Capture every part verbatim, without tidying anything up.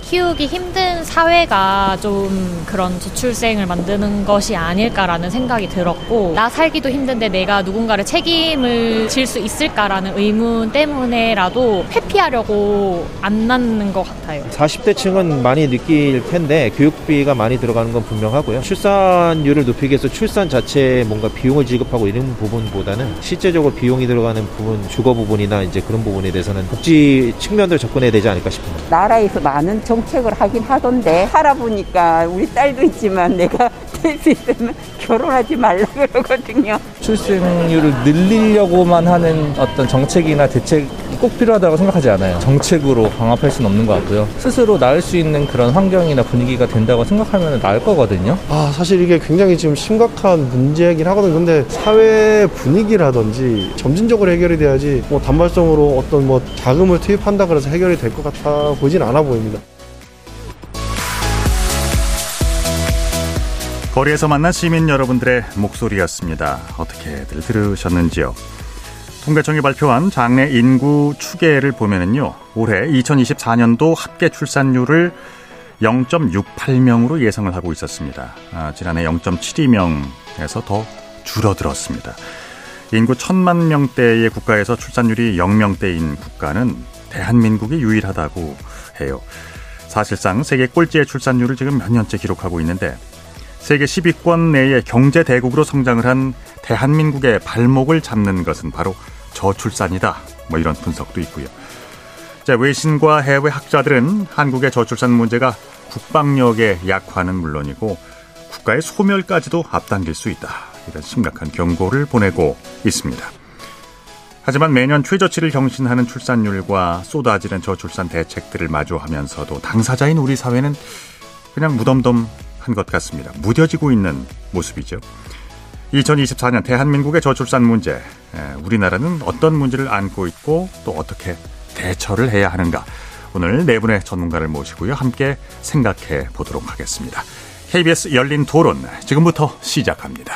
키우기 힘든 사회가 좀 그런 저출생을 만드는 것이 아닐까라는 생각이 들었고, 나 살기도 힘든데 내가 누군가를 책임을 질 수 있을까라는 의문 때문에라도 회피하려고 안 낳는 것 같아요. 사십 대층은 많이 느낄 텐데 교육비가 많이 들어가는 건 분명하고요. 출산율을 높이기 위해서 출산 자체에 뭔가 비용을 지급하고 이런 부분보다는 실제적으로 비용이 들어가는 부분, 주거 부분이나 이제 그런 부분에 대해서는 복지 측면들 접근해야 되지 않을까 싶습니다. 나라에서 많은 정책을 하긴 하던데 살아보니까 우리 딸도 있지만 내가 될 수 있으면 결혼하지 말라 그러거든요. 출생률을 늘리려고만 하는 어떤 정책이나 대책이 꼭 필요하다고 생각하지 않아요. 정책으로 강압할 수는 없는 것 같고요. 스스로 나을 수 있는 그런 환경이나 분위기가 된다고 생각하면 나을 거거든요. 아 사실 이게 굉장히 지금 심각한 문제이긴 하거든요. 근데 사회 분위기라든지 점진적으로 해결이 돼야지 뭐 단발성으로 어떤 뭐 자금을 투입한다 그래서 해결이 될 것 같아 보진 않아 보입니다. 거리에서 만난 시민 여러분들의 목소리였습니다. 어떻게들 들으셨는지요? 통계청이 발표한 장래 인구 추계를 보면은요, 올해 이천이십사 년도 합계 출산율을 영 점 육팔 명으로 예상을 하고 있었습니다. 아, 지난해 영 점 칠이 명에서 더 줄어들었습니다. 인구 천만 명대의 국가에서 출산율이 영 명대인 국가는 대한민국이 유일하다고 해요. 사실상 세계 꼴찌의 출산율을 지금 몇 년째 기록하고 있는데, 세계 십 위권 내에 경제대국으로 성장을 한 대한민국의 발목을 잡는 것은 바로 저출산이다. 뭐 이런 분석도 있고요. 자, 외신과 해외 학자들은 한국의 저출산 문제가 국방력의 약화는 물론이고 국가의 소멸까지도 앞당길 수 있다. 이런 심각한 경고를 보내고 있습니다. 하지만 매년 최저치를 경신하는 출산율과 쏟아지는 저출산 대책들을 마주하면서도 당사자인 우리 사회는 그냥 무덤덤 것 같습니다. 무뎌지고 있는 모습이죠. 이천이십사 년 대한민국의 저출산 문제, 우리나라는 어떤 문제를 안고 있고 또 어떻게 대처를 해야 하는가, 오늘 네 분의 전문가를 모시고요, 함께 생각해 보도록 하겠습니다. 케이비에스 열린 토론 지금부터 시작합니다.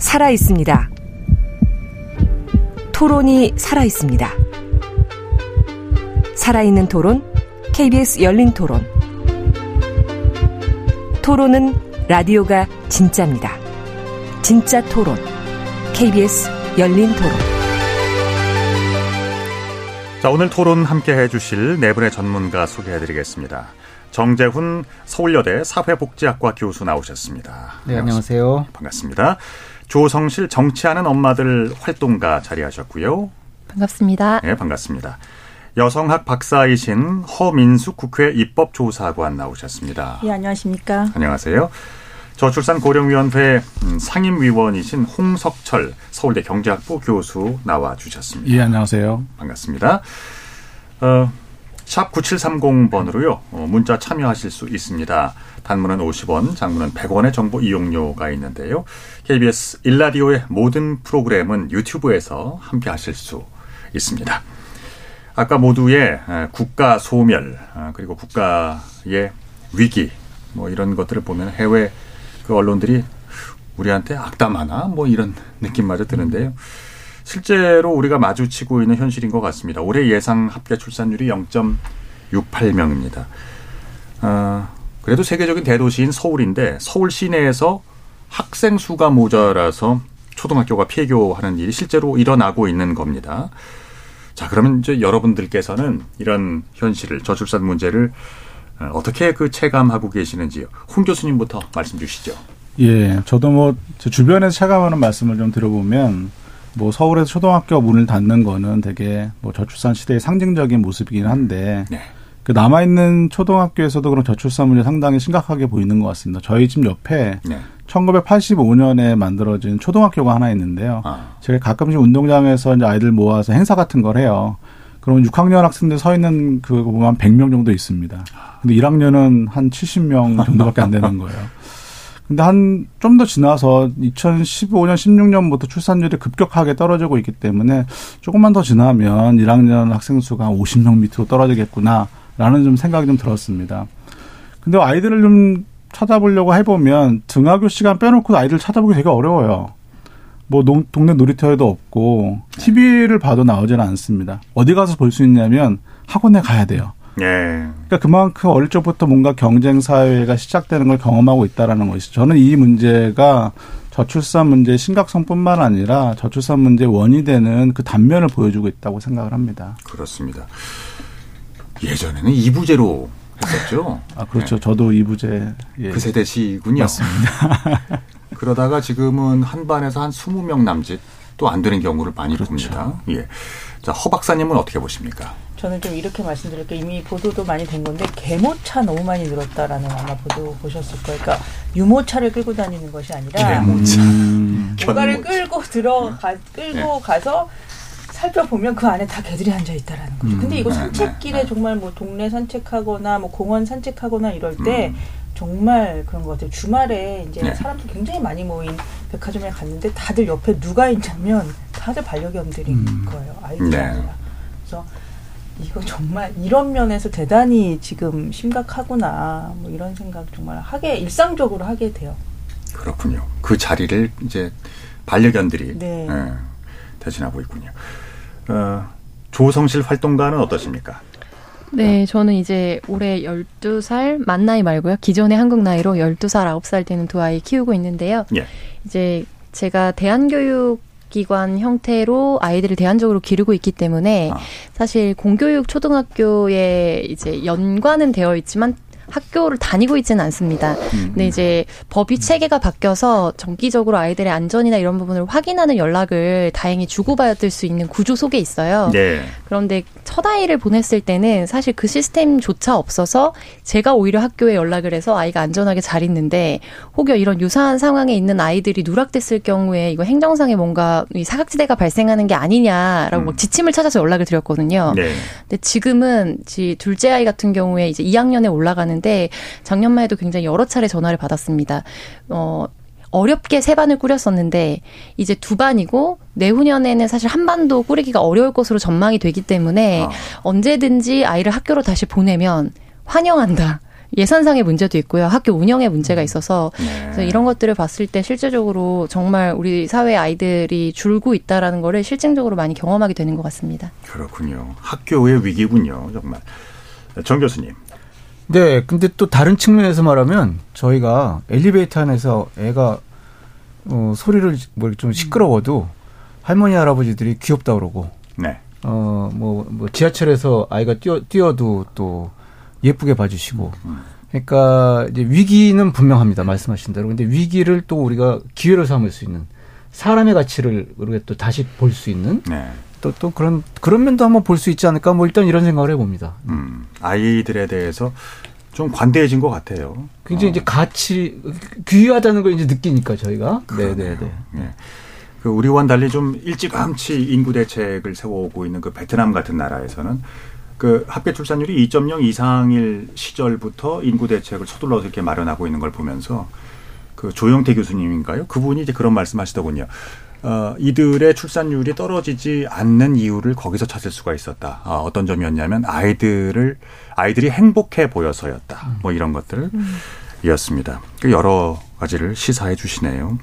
살아 있습니다. 토론이 살아 있습니다. 살아있는 토론, 케이비에스 열린토론. 토론은 라디오가 진짜입니다. 진짜 토론, 케이비에스 열린토론. 자, 오늘 토론 함께해 주실 네 분의 전문가 소개해드리겠습니다. 정재훈 서울여대 사회복지학과 교수 나오셨습니다. 네, 안녕하세요. 반갑습니다. 조성실 정치하는 엄마들 활동가 자리하셨고요. 반갑습니다. 네, 반갑습니다. 여성학 박사이신 허민숙 국회입법조사관 나오셨습니다. 예, 안녕하십니까? 안녕하세요. 저출산 고령위원회 상임위원이신 홍석철 서울대 경제학부 교수 나와주셨습니다. 예, 안녕하세요. 반갑습니다. 어, 샵 구칠삼공 번으로요. 어, 문자 참여하실 수 있습니다. 단문은 오십 원, 장문은 백 원의 정보 이용료가 있는데요. 케이비에스 일라디오의 모든 프로그램은 유튜브에서 함께 하실 수 있습니다. 아까 모두의 국가 소멸, 그리고 국가의 위기, 뭐 이런 것들을 보면 해외 그 언론들이 우리한테 악담하나? 뭐 이런 느낌마저 드는데요. 실제로 우리가 마주치고 있는 현실인 것 같습니다. 올해 예상 합계 출산율이 영 점 육팔 명입니다. 어, 그래도 세계적인 대도시인 서울인데 서울 시내에서 학생 수가 모자라서 초등학교가 폐교하는 일이 실제로 일어나고 있는 겁니다. 자, 그러면 이제 여러분들께서는 이런 현실을, 저출산 문제를 어떻게 그 체감하고 계시는지요? 홍 교수님부터 말씀 주시죠. 예, 저도 뭐 제 주변에서 체감하는 말씀을 좀 들어보면, 뭐 서울에서 초등학교 문을 닫는 거는 되게 뭐 저출산 시대의 상징적인 모습이긴 한데, 네. 그 남아있는 초등학교에서도 그런 저출산 문제 상당히 심각하게 보이는 것 같습니다. 저희 집 옆에 네. 천구백팔십오 년에 만들어진 초등학교가 하나 있는데요. 아. 제가 가끔씩 운동장에서 이제 아이들 모아서 행사 같은 걸 해요. 그럼 육 학년 학생들 서 있는 그거 보면 한 백 명 정도 있습니다. 근데 일 학년은 한 칠십 명 정도밖에 안 되는 거예요. 근데 한 좀 더 지나서 이천십오 년, 십육 년부터 출산율이 급격하게 떨어지고 있기 때문에 조금만 더 지나면 일 학년 학생 수가 오십 명 밑으로 떨어지겠구나라는 좀 생각이 좀 들었습니다. 근데 아이들을 좀 찾아보려고 해보면 등하교 시간 빼놓고 아이들 찾아보기 되게 어려워요. 뭐 농, 동네 놀이터에도 없고 티비를 봐도 나오지는 않습니다. 어디 가서 볼 수 있냐면 학원에 가야 돼요. 예. 그러니까 그만큼 어릴 적부터 뭔가 경쟁 사회가 시작되는 걸 경험하고 있다라는 것이죠. 저는 이 문제가 저출산 문제의 심각성뿐만 아니라 저출산 문제의 원인이 되는 그 단면을 보여주고 있다고 생각을 합니다. 그렇습니다. 예전에는 이부제로 했었죠. 아 그렇죠. 네. 저도 이부제 예. 그 세대시군요. 맞습니다. 그러다가 지금은 한 반에서 한 이십 명 남짓 또 안 되는 경우를 많이 그렇죠. 봅니다. 예. 자, 허 박사님은 어떻게 보십니까? 저는 좀 이렇게 말씀드릴게요. 이미 보도도 많이 된 건데 계모차 너무 많이 늘었다라는 아마 보도 보셨을 거예요. 그러니까 유모차를 끌고 다니는 것이 아니라 계모차. 음. 뭔가를 끌고 들어가 끌고 네. 가서 살펴보면 그 안에 다 개들이 앉아있다라는 거죠. 음. 근데 이거 산책길에 네, 네. 정말 뭐 동네 산책하거나 뭐 공원 산책하거나 이럴 때 음. 정말 그런 것 같아요. 주말에 이제 네. 사람들 굉장히 많이 모인 백화점에 갔는데 다들 옆에 누가 있냐면 다들 반려견들인 음. 거예요. 아이들이 네. 아니라. 그래서 이거 정말 이런 면에서 대단히 지금 심각하구나 뭐 이런 생각 정말 하게 일상적으로 하게 돼요. 그렇군요. 그 자리를 이제 반려견들이 네. 네. 대신하고 있군요. 어, 조성실 활동가는 어떠십니까? 네, 저는 이제 올해 열두 살, 만 나이 말고요. 기존의 한국 나이로 열두 살, 아홉 살 되는 두 아이 키우고 있는데요. 예. 이제 제가 대안교육기관 형태로 아이들을 대안적으로 기르고 있기 때문에 아. 사실 공교육 초등학교에 이제 연관은 되어 있지만 학교를 다니고 있지는 않습니다. 근데 이제 법이 체계가 바뀌어서 정기적으로 아이들의 안전이나 이런 부분을 확인하는 연락을 다행히 주고받을 수 있는 구조 속에 있어요. 네. 그런데 첫 아이를 보냈을 때는 사실 그 시스템조차 없어서 제가 오히려 학교에 연락을 해서 아이가 안전하게 잘 있는데 혹여 이런 유사한 상황에 있는 아이들이 누락됐을 경우에 이거 행정상에 뭔가 사각지대가 발생하는 게 아니냐라고 음. 지침을 찾아서 연락을 드렸거든요. 네. 근데 지금은 둘째 아이 같은 경우에 이제 이 학년에 올라가는 근데 작년만 해도 굉장히 여러 차례 전화를 받았습니다. 어, 어렵게 세 반을 꾸렸었는데 이제 두 반이고 내후년에는 사실 한 반도 꾸리기가 어려울 것으로 전망이 되기 때문에 아. 언제든지 아이를 학교로 다시 보내면 환영한다. 예산상의 문제도 있고요. 학교 운영의 문제가 있어서 네. 그래서 이런 것들을 봤을 때 실제적으로 정말 우리 사회 아이들이 줄고 있다라는 거를 실증적으로 많이 경험하게 되는 것 같습니다. 그렇군요. 학교의 위기군요. 정말. 정 교수님. 네, 근데 또 다른 측면에서 말하면 저희가 엘리베이터 안에서 애가 어, 소리를 뭐 좀 시끄러워도 할머니 할아버지들이 귀엽다 그러고, 네, 어, 뭐, 뭐 지하철에서 아이가 뛰어 뛰어도 또 예쁘게 봐주시고, 그러니까 이제 위기는 분명합니다, 말씀하신 대로. 근데 위기를 또 우리가 기회로 삼을 수 있는 사람의 가치를 우리가 또 다시 볼 수 있는. 네. 또, 또 그런 그런 면도 한번 볼 수 있지 않을까 뭐 일단 이런 생각을 해봅니다. 음, 아이들에 대해서 좀 관대해진 것 같아요. 굉장히 어. 이제 가치 귀하다는 걸 이제 느끼니까 저희가. 네네네. 네. 그 우리와는 달리 좀 일찌감치 인구 대책을 세워오고 있는 그 베트남 같은 나라에서는 그 합계 출산율이 이 점 영 이상일 시절부터 인구 대책을 서둘러서 이렇게 마련하고 있는 걸 보면서 그 조영태 교수님인가요? 그분이 이제 그런 말씀하시더군요. 어, 이들의 출산율이 떨어지지 않는 이유를 거기서 찾을 수가 있었다. 아, 어떤 점이었냐면 아이들을 아이들이 행복해 보여서였다. 뭐 이런 것들이었습니다. 여러 가지를 시사해 주시네요.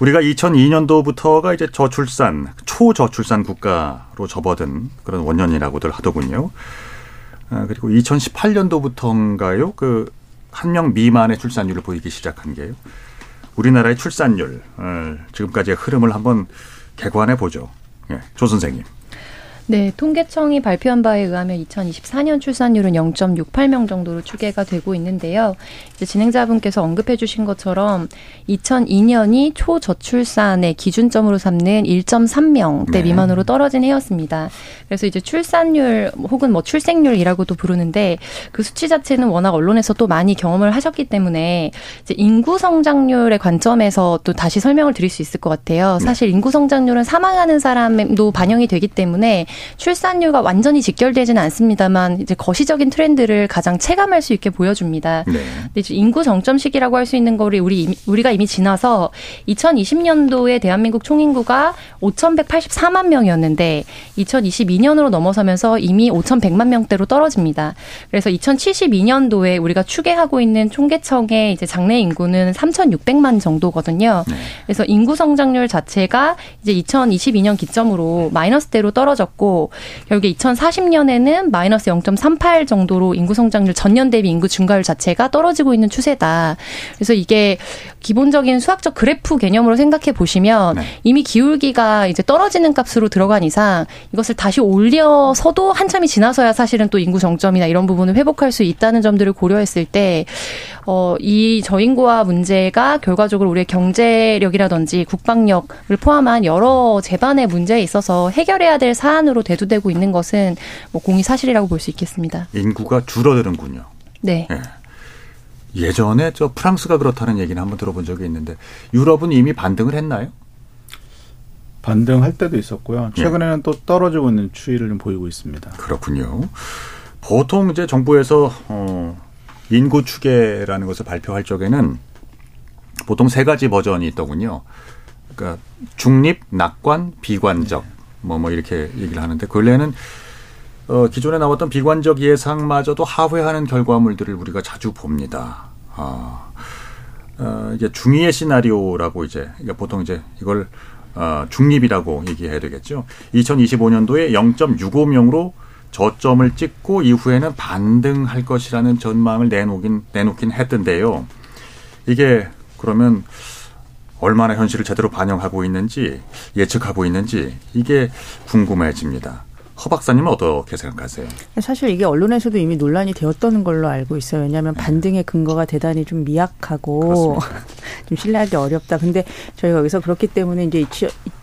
우리가 이천이 년도부터가 이제 저출산, 초저출산 국가로 접어든 그런 원년이라고들 하더군요. 아, 그리고 이천십팔 년도부터인가요? 그 한 명 미만의 출산율을 보이기 시작한 게요. 우리나라의 출산율, 지금까지의 흐름을 한번 개관해 보죠. 예, 조 선생님. 네, 통계청이 발표한 바에 의하면 이천이십사 년 출산율은 영 점 육팔 명 정도로 추계가 되고 있는데요. 이제 진행자분께서 언급해 주신 것처럼 이천이 년이 초저출산의 기준점으로 삼는 일 점 삼 명대 네. 미만으로 떨어진 해였습니다. 그래서 이제 출산율 혹은 뭐 출생률이라고도 부르는데 그 수치 자체는 워낙 언론에서 또 많이 경험을 하셨기 때문에 이제 인구 성장률의 관점에서 또 다시 설명을 드릴 수 있을 것 같아요. 사실 인구 성장률은 사망하는 사람도 반영이 되기 때문에 출산율과 완전히 직결되지는 않습니다만 이제 거시적인 트렌드를 가장 체감할 수 있게 보여줍니다. 네. 근데 이제 인구 정점 시기라고 할 수 있는 거를 우리 우리가 이미 지나서 이천이십 년도에 대한민국 총인구가 오천백팔십사만 명이었는데 이천이십이 년으로 넘어서면서 이미 오천백만 명대로 떨어집니다. 그래서 이천칠십이 년도에 우리가 추계하고 있는 통계청의 이제 장래 인구는 삼천육백만 정도거든요. 네. 그래서 인구 성장률 자체가 이제 이천이십이 년 기점으로 마이너스대로 떨어졌고 결국에 이천사십 년에는 마이너스 영점삼팔 정도로 인구 성장률 전년 대비 인구 증가율 자체가 떨어지고 있는 추세다. 그래서 이게 기본적인 수학적 그래프 개념으로 생각해 보시면 네. 이미 기울기가 이제 떨어지는 값으로 들어간 이상 이것을 다시 올려서도 한참이 지나서야 사실은 또 인구 정점이나 이런 부분을 회복할 수 있다는 점들을 고려했을 때 어, 이 저인구화 문제가 결과적으로 우리의 경제력이라든지 국방력을 포함한 여러 재반의 문제에 있어서 해결해야 될 사안으로 대두되고 있는 것은 뭐 공의사실이라고 볼 수 있겠습니다. 인구가 줄어드는군요. 네. 네. 예전에 저 프랑스가 그렇다는 얘기는 한번 들어본 적이 있는데 유럽은 이미 반등을 했나요? 반등할 때도 있었고요. 최근에는 예. 또 떨어지고 있는 추이를 좀 보이고 있습니다. 그렇군요. 보통 이제 정부에서 어, 인구 추계라는 것을 발표할 적에는 보통 세 가지 버전이 있더군요. 그러니까 중립, 낙관, 비관적 뭐 뭐 네. 뭐 이렇게 얘기를 하는데 근래에는 어, 기존에 나왔던 비관적 예상마저도 하회하는 결과물들을 우리가 자주 봅니다. 아, 어, 이게 중의의 시나리오라고 이제 그러니까 보통 이제 이걸 어, 중립이라고 얘기해야 되겠죠. 이천이십오 년도에 영점육오 명으로 저점을 찍고 이후에는 반등할 것이라는 전망을 내놓긴, 내놓긴 했던데요. 이게 그러면 얼마나 현실을 제대로 반영하고 있는지 예측하고 있는지 이게 궁금해집니다. 허 박사님은 어떻게 생각하세요? 사실 이게 언론에서도 이미 논란이 되었던 걸로 알고 있어요. 왜냐하면 네. 반등의 근거가 대단히 좀 미약하고 좀 신뢰하기 어렵다. 근데 저희가 여기서 그렇기 때문에 이제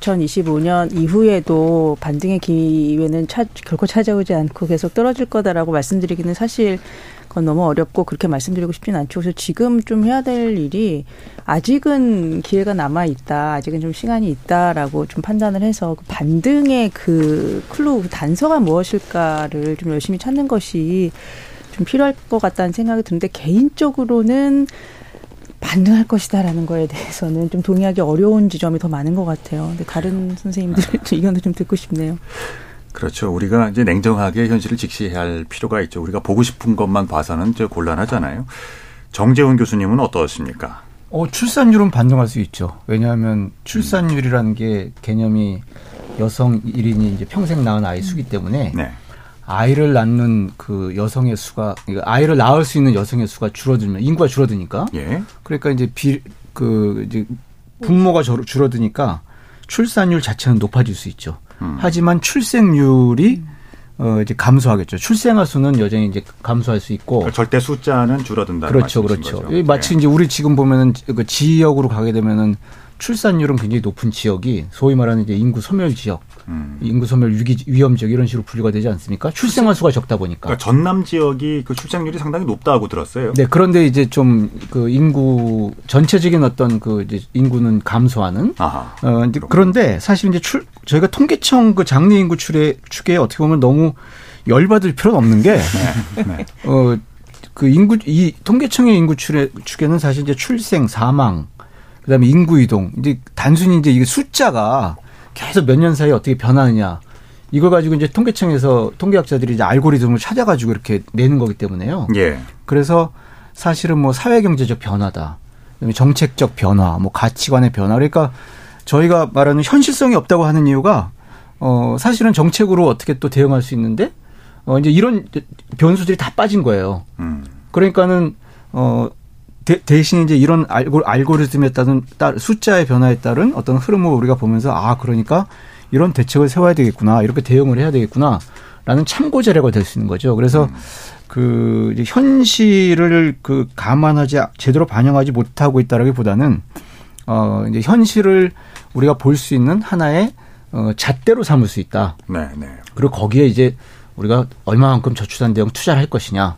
이천이십오 년 이후에도 반등의 기회는 차, 결코 찾아오지 않고 계속 떨어질 거다라고 말씀드리기는 사실 그건 너무 어렵고 그렇게 말씀드리고 싶진 않죠. 그래서 지금 좀 해야 될 일이 아직은 기회가 남아 있다. 아직은 좀 시간이 있다라고 좀 판단을 해서 그 반등의 그 클루 그 단서가 무엇일까를 좀 열심히 찾는 것이 좀 필요할 것 같다는 생각이 드는데 개인적으로는 반등할 것이다라는 거에 대해서는 좀 동의하기 어려운 지점이 더 많은 것 같아요. 근데 다른 선생님들의 의견도 좀 듣고 싶네요. 그렇죠. 우리가 이제 냉정하게 현실을 직시해야 할 필요가 있죠. 우리가 보고 싶은 것만 봐서는 이제 곤란하잖아요. 정재훈 교수님은 어떠십니까? 어, 출산율은 반등할 수 있죠. 왜냐하면 출산율이라는 게 개념이 여성 일 인이 이제 평생 낳은 아이 수기 때문에 네. 아이를 낳는 그 여성의 수가, 아이를 낳을 수 있는 여성의 수가 줄어들면 인구가 줄어드니까. 예. 그러니까 이제 비, 그 이제 분모가 줄어드니까 출산율 자체는 높아질 수 있죠. 음. 하지만 출생률이 음. 어, 이제 감소하겠죠. 출생아 수는 여전히 이제 감소할 수 있고. 그러니까 절대 숫자는 줄어든다는 그렇죠, 그렇죠. 거죠. 마치 네. 이제 우리 지금 보면은 그 지역으로 가게 되면은. 출산율은 굉장히 높은 지역이 소위 말하는 이제 인구 소멸 지역, 음. 인구 소멸 위기, 위험 지역 이런 식으로 분류가 되지 않습니까? 출생아 수가 적다 보니까. 그러니까 전남 지역이 그 출생률이 상당히 높다고 들었어요. 네, 그런데 이제 좀 그 인구 전체적인 어떤 그 이제 인구는 감소하는. 아하, 어, 이제 그런데 사실 이제 출 저희가 통계청 그 장래 인구 추계 추계에 어떻게 보면 너무 열받을 필요는 없는 게. 네, 네. 어, 그 인구 이 통계청의 인구 추계 추계는 사실 이제 출생, 사망. 그다음에 인구 이동 이제 단순히 이제 이 숫자가 계속 몇 년 사이에 어떻게 변하느냐 이걸 가지고 이제 통계청에서 통계학자들이 이제 알고리즘을 찾아가지고 이렇게 내는 거기 때문에요. 예. 그래서 사실은 뭐 사회경제적 변화다, 그다음에 정책적 변화, 뭐 가치관의 변화. 그러니까 저희가 말하는 현실성이 없다고 하는 이유가 어 사실은 정책으로 어떻게 또 대응할 수 있는데 어 이제 이런 변수들이 다 빠진 거예요. 음. 그러니까는 어. 대, 대신 이제 이런 알고, 알고리즘에 따른 따, 숫자의 변화에 따른 어떤 흐름을 우리가 보면서 아 그러니까 이런 대책을 세워야 되겠구나 이렇게 대응을 해야 되겠구나라는 참고 자료가 될 수 있는 거죠. 그래서 음. 그 이제 현실을 그 감안하지 제대로 반영하지 못하고 있다라기보다는 어 이제 현실을 우리가 볼 수 있는 하나의 어, 잣대로 삼을 수 있다. 네, 네. 그리고 거기에 이제 우리가 얼마만큼 저출산 대응 투자를 할 것이냐,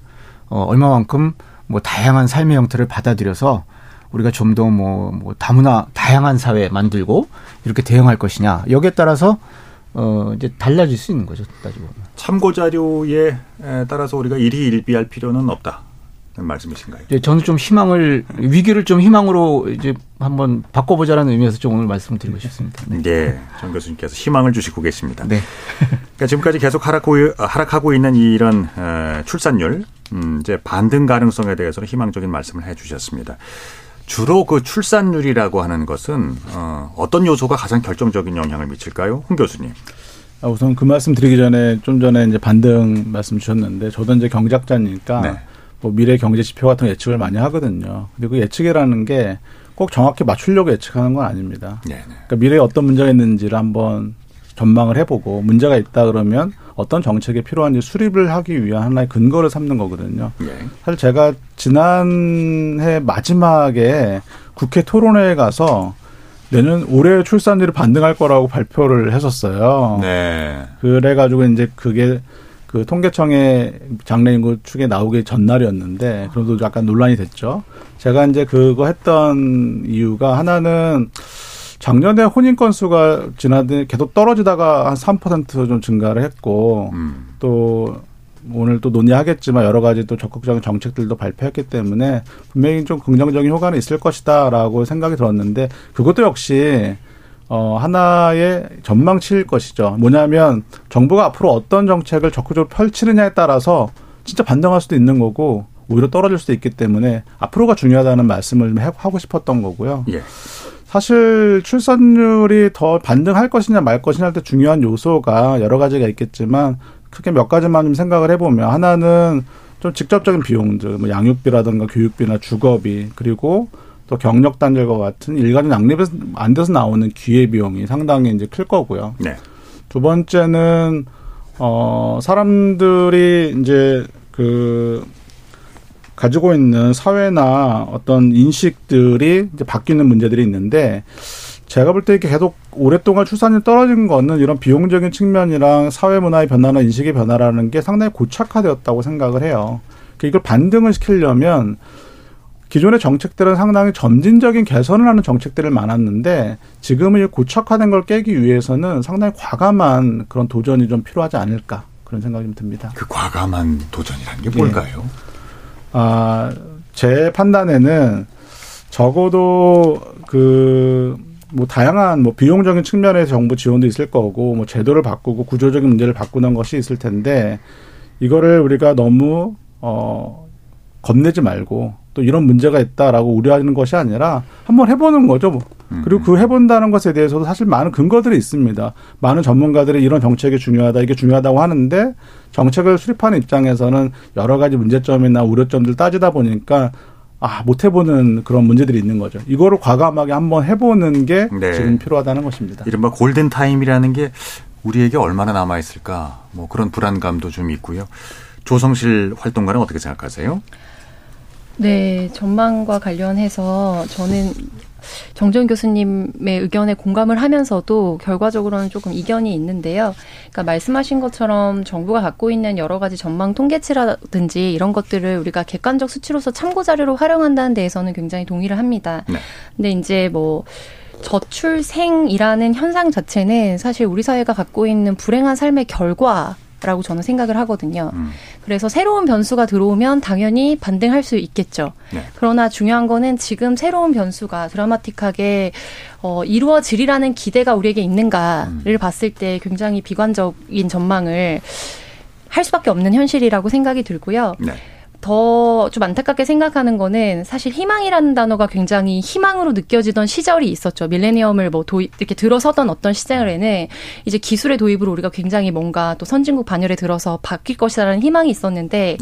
어, 얼마만큼 뭐 다양한 삶의 형태를 받아들여서 우리가 좀 더 뭐 뭐 다문화 다양한 사회 만들고 이렇게 대응할 것이냐 여기에 따라서 어, 이제 달라질 수 있는 거죠. 따지고 보면. 참고 자료에 따라서 우리가 일희일비할 필요는 없다. 말씀이신가요? 예, 저는 좀 희망을, 위기를 좀 희망으로 이제 한번 바꿔보자라는 의미에서 좀 오늘 말씀드리고 싶습니다. 네. 예, 정 교수님께서 희망을 주시고 계십니다. 네. 그러니까 지금까지 계속 하락하고, 하락하고 있는 이런 출산율, 음, 이제 반등 가능성에 대해서는 희망적인 말씀을 해 주셨습니다. 주로 그 출산율이라고 하는 것은 어, 어떤 요소가 가장 결정적인 영향을 미칠까요? 홍 교수님. 아, 우선 그 말씀 드리기 전에 좀 전에 이제 반등 말씀 주셨는데 저도 이제 경제학자니까 네. 뭐 미래 경제 지표 같은 예측을 많이 하거든요. 근데 그 예측이라는 게 꼭 정확히 맞추려고 예측하는 건 아닙니다. 네네. 그러니까 미래에 어떤 문제가 있는지를 한번 전망을 해보고 문제가 있다 그러면 어떤 정책이 필요한지 수립을 하기 위한 하나의 근거를 삼는 거거든요. 네. 사실 제가 지난해 마지막에 국회 토론회에 가서 내년 올해 출산율이 반등할 거라고 발표를 했었어요. 네. 그래가지고 이제 그게 그 통계청의 장래인구 축에 나오기 전날이었는데 그래도 약간 논란이 됐죠. 제가 이제 그거 했던 이유가 하나는 작년에 혼인 건수가 지난해 계속 떨어지다가 한 삼 퍼센트 좀 증가를 했고 음. 또 오늘 또 논의하겠지만 여러 가지 또 적극적인 정책들도 발표했기 때문에 분명히 좀 긍정적인 효과는 있을 것이다라고 생각이 들었는데 그것도 역시 어, 하나의 전망치일 것이죠. 뭐냐면 정부가 앞으로 어떤 정책을 적극적으로 펼치느냐에 따라서 진짜 반등할 수도 있는 거고 오히려 떨어질 수도 있기 때문에 앞으로가 중요하다는 말씀을 하고 싶었던 거고요. 예. 사실 출산율이 더 반등할 것이냐 말 것이냐 할 때 중요한 요소가 여러 가지가 있겠지만 크게 몇 가지만 좀 생각을 해보면 하나는 좀 직접적인 비용들, 뭐 양육비라든가 교육비나 주거비 그리고 또 경력 단절과 같은 일가족 양립에서 안 돼서 나오는 기회 비용이 상당히 이제 클 거고요. 네. 두 번째는 어 사람들이 이제 그 가지고 있는 사회나 어떤 인식들이 이제 바뀌는 문제들이 있는데 제가 볼 때 이렇게 계속 오랫동안 출산율이 떨어진 거는 이런 비용적인 측면이랑 사회 문화의 변화나 인식의 변화라는 게 상당히 고착화되었다고 생각을 해요. 이걸 반등을 시키려면 기존의 정책들은 상당히 점진적인 개선을 하는 정책들이 많았는데 지금은 고착화된 걸 깨기 위해서는 상당히 과감한 그런 도전이 좀 필요하지 않을까 그런 생각이 좀 듭니다. 그 과감한 도전이라는 게 뭘까요? 네. 아, 제 판단에는 적어도 그 뭐 다양한 뭐 비용적인 측면에서 정부 지원도 있을 거고 뭐 제도를 바꾸고 구조적인 문제를 바꾸는 것이 있을 텐데 이거를 우리가 너무 어 겁내지 말고 또 이런 문제가 있다라고 우려하는 것이 아니라 한번 해보는 거죠. 뭐. 그리고 그 해본다는 것에 대해서도 사실 많은 근거들이 있습니다. 많은 전문가들이 이런 정책이 중요하다, 이게 중요하다고 하는데 정책을 수립하는 입장에서는 여러 가지 문제점이나 우려점들 따지다 보니까 아, 못 해보는 그런 문제들이 있는 거죠. 이거를 과감하게 한번 해보는 게 네. 지금 필요하다는 것입니다. 이른바 골든타임이라는 게 우리에게 얼마나 남아있을까 뭐 그런 불안감도 좀 있고요. 조성실 활동가는 어떻게 생각하세요? 네, 전망과 관련해서 저는 정재훈 교수님의 의견에 공감을 하면서도 결과적으로는 조금 이견이 있는데요. 그러니까 말씀하신 것처럼 정부가 갖고 있는 여러 가지 전망 통계치라든지 이런 것들을 우리가 객관적 수치로서 참고 자료로 활용한다는 데에서는 굉장히 동의를 합니다. 네. 근데 이제 뭐 저출생이라는 현상 자체는 사실 우리 사회가 갖고 있는 불행한 삶의 결과 라고 저는 생각을 하거든요. 음. 그래서 새로운 변수가 들어오면 당연히 반등할 수 있겠죠. 네. 그러나 중요한 거는 지금 새로운 변수가 드라마틱하게 어, 이루어지리라는 기대가 우리에게 있는가를 음. 봤을 때 굉장히 비관적인 전망을 할 수밖에 없는 현실이라고 생각이 들고요. 네. 더 좀 안타깝게 생각하는 거는 사실 희망이라는 단어가 굉장히 희망으로 느껴지던 시절이 있었죠. 밀레니엄을 뭐 도입, 이렇게 들어서던 어떤 시절에는 이제 기술의 도입으로 우리가 굉장히 뭔가 또 선진국 반열에 들어서 바뀔 것이라는 희망이 있었는데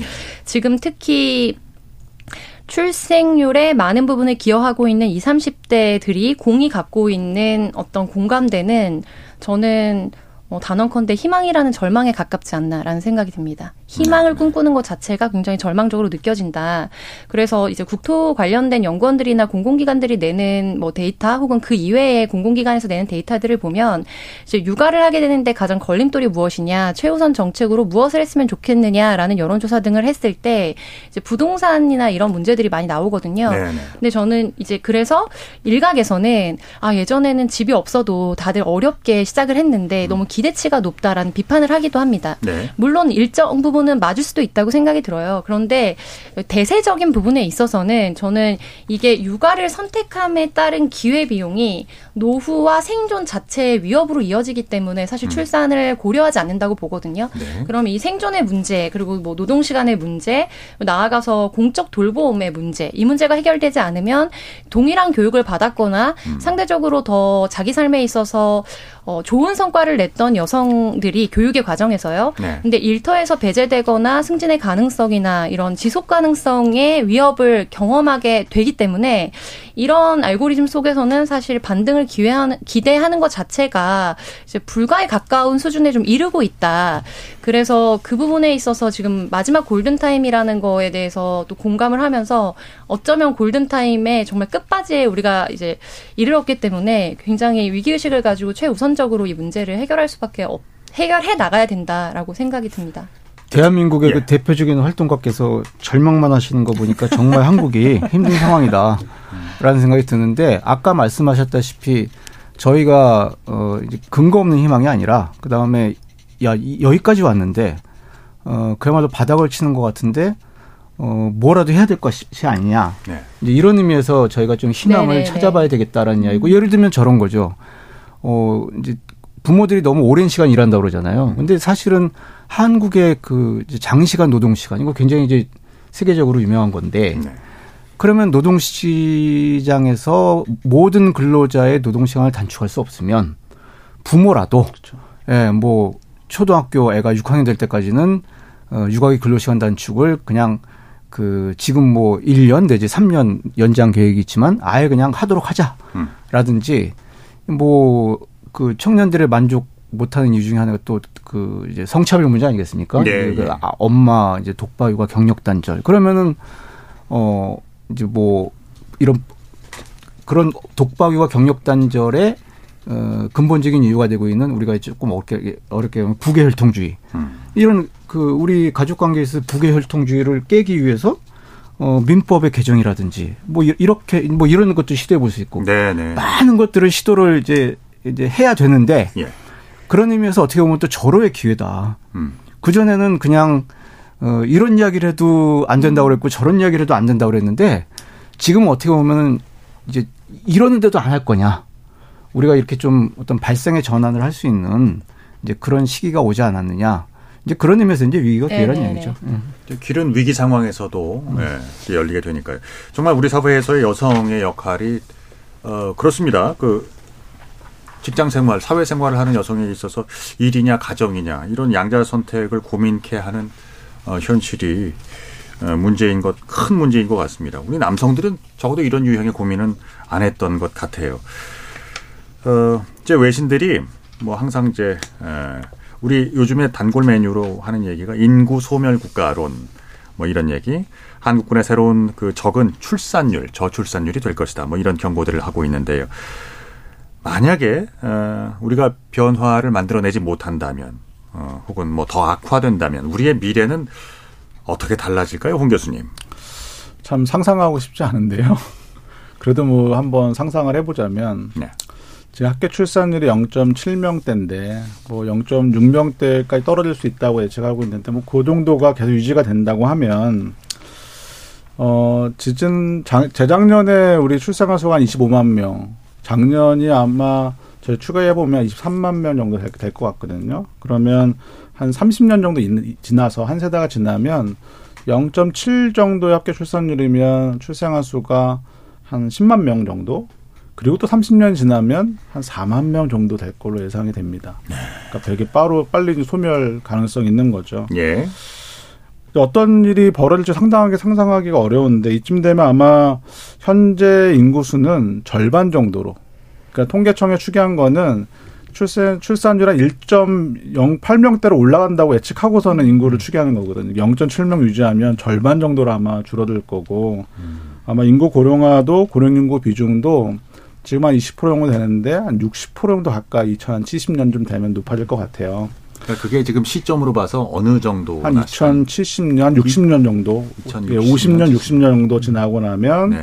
지금 특히 출생률에 많은 부분을 기여하고 있는 이십, 삼십대들이 공이 갖고 있는 어떤 공감대는 저는 어, 단언컨대 희망이라는 절망에 가깝지 않나라는 생각이 듭니다. 희망을 꿈꾸는 것 자체가 굉장히 절망적으로 느껴진다. 그래서 이제 국토 관련된 연구원들이나 공공기관들이 내는 뭐 데이터 혹은 그 이외의 공공기관에서 내는 데이터들을 보면 이제 육아를 하게 되는데 가장 걸림돌이 무엇이냐, 최우선 정책으로 무엇을 했으면 좋겠느냐라는 여론조사 등을 했을 때 이제 부동산이나 이런 문제들이 많이 나오거든요. 네네. 근데 저는 이제 그래서 일각에서는 아 예전에는 집이 없어도 다들 어렵게 시작을 했는데 음. 너무 기대치가 높다라는 비판을 하기도 합니다. 네. 물론 일정 부분 부분은 맞을 수도 있다고 생각이 들어요. 그런데 대세적인 부분에 있어서는 저는 이게 육아를 선택함에 따른 기회비용이 노후와 생존 자체의 위협으로 이어지기 때문에 사실 출산을 고려하지 않는다고 보거든요. 네. 그럼 이 생존의 문제 그리고 뭐 노동시간의 문제 나아가서 공적 돌봄의 문제 이 문제가 해결되지 않으면 동일한 교육을 받았거나 음. 상대적으로 더 자기 삶에 있어서 어, 좋은 성과를 냈던 여성들이 교육의 과정에서요. 네. 근데 일터에서 배제되거나 승진의 가능성이나 이런 지속 가능성의 위협을 경험하게 되기 때문에 이런 알고리즘 속에서는 사실 반등을 기회하는, 기대하는 것 자체가 이제 불가에 가까운 수준에 좀 이르고 있다. 그래서 그 부분에 있어서 지금 마지막 골든타임이라는 거에 대해서 또 공감을 하면서 어쩌면 골든타임의 정말 끝바지에 우리가 이제 이르렀기 때문에 굉장히 위기의식을 가지고 최우선적으로 이 문제를 해결할 수밖에 없, 해결해 나가야 된다라고 생각이 듭니다. 대한민국의 예. 그 대표적인 활동가께서 절망만 하시는 거 보니까 정말 한국이 힘든 상황이다 라는 생각이 드는데 아까 말씀하셨다시피 저희가 어 이제 근거 없는 희망이 아니라 그다음에 야 여기까지 왔는데 어 그야말로 바닥을 치는 것 같은데 어 뭐라도 해야 될 것이 아니냐. 네. 이제 이런 의미에서 저희가 좀 희망을 네네네. 찾아봐야 되겠다라는 이야기고 음. 예를 들면 저런 거죠. 어 이제 부모들이 너무 오랜 시간 일한다고 그러잖아요. 근데 사실은 한국의 그 장시간 노동 시간, 이거 굉장히 이제 세계적으로 유명한 건데, 네. 그러면 노동 시장에서 모든 근로자의 노동 시간을 단축할 수 없으면 부모라도, 그렇죠. 예, 뭐, 초등학교 애가 육 학년 될 때까지는 육아기 근로 시간 단축을 그냥 그 지금 뭐 일 년 내지 삼 년 연장 계획이 있지만 아예 그냥 하도록 하자라든지 음. 뭐, 그 청년들의 만족 못하는 이유 중에 하나가 또 그 이제 성차별 문제 아니겠습니까? 네, 그 네. 아, 엄마 이제 독박 육아 경력 단절. 그러면은 어 이제 뭐 이런 그런 독박 육아 경력 단절의 어, 근본적인 이유가 되고 있는 우리가 조금 어렵게 어렵게 보면 부계 혈통주의 음. 이런 그 우리 가족 관계에서 부계 혈통주의를 깨기 위해서. 어, 민법의 개정이라든지 뭐 이렇게 뭐 이런 것도 시도해 볼 수 있고 네, 네. 많은 것들을 시도를 이제 이제 해야 되는데 예. 그런 의미에서 어떻게 보면 또 절호의 기회다. 음. 그전에는 그냥 어, 이런 이야기를 해도 안 된다고 그랬고 저런 이야기를 해도 안 된다고 그랬는데 지금은 어떻게 보면 이제 이러는데도 안 할 거냐. 우리가 이렇게 좀 어떤 발상의 전환을 할 수 있는 이제 그런 시기가 오지 않았느냐. 이제 그런 의미에서 이제 위기가 기회라는 얘기죠. 음. 길은 위기 상황에서도 음. 예, 열리게 되니까요. 정말 우리 사회에서의 여성의 역할이 어, 그렇습니다. 그 직장 생활, 사회 생활을 하는 여성에 있어서 일이냐 가정이냐 이런 양자 선택을 고민케 하는 어, 현실이 어, 문제인 것, 큰 문제인 것 같습니다. 우리 남성들은 적어도 이런 유형의 고민은 안 했던 것 같아요. 어, 이제 외신들이 뭐 항상 이제 에, 우리 요즘에 단골 메뉴로 하는 얘기가 인구 소멸 국가론 뭐 이런 얘기, 한국군의 새로운 그 적은 출산율, 저출산율이 될 것이다. 뭐 이런 경고들을 하고 있는데요. 만약에 우리가 변화를 만들어내지 못한다면 혹은 뭐 더 악화된다면 우리의 미래는 어떻게 달라질까요? 홍 교수님. 참 상상하고 싶지 않은데요. 그래도 뭐 한번 상상을 해보자면 네. 지금 학교 출산율이 영 점 칠 명대인데 뭐 영 점 육 명대까지 떨어질 수 있다고 예측하고 있는데 뭐 그 정도가 계속 유지가 된다고 하면 어 지금 재작년에 우리 출산한 수가 한 이십오만 명 작년이 아마 저희 추가해보면 이십삼만 명 정도 될 것 같거든요. 그러면 한 삼십 년 정도 지나서 한 세대가 지나면 영 점 칠 정도의 학교 출산율이면 출생아 수가 한 십만 명 정도 그리고 또 삼십 년 지나면 한 사만 명 정도 될 걸로 예상이 됩니다. 그러니까 되게 빠르, 빨리 소멸 가능성이 있는 거죠. 예. 어떤 일이 벌어질지 상당하게 상상하기가 어려운데 이쯤 되면 아마 현재 인구수는 절반 정도로. 그러니까 통계청에 추계한 거는 출산, 출산율 한 일 점 영팔 명대로 올라간다고 예측하고서는 인구를 추계하는 거거든요. 영 점 칠 명 유지하면 절반 정도로 아마 줄어들 거고, 음. 아마 인구 고령화도, 고령인구 비중도 지금 한 이십 퍼센트 정도 되는데 한 육십 퍼센트 정도 가까이 이천칠십 년쯤 되면 높아질 것 같아요. 그러니까 그게 지금 시점으로 봐서 어느 정도? 한 이천칠십 년, 육십 년 정도. 이천육십 년, 오십 년, 육십 년 정도 지나고 나면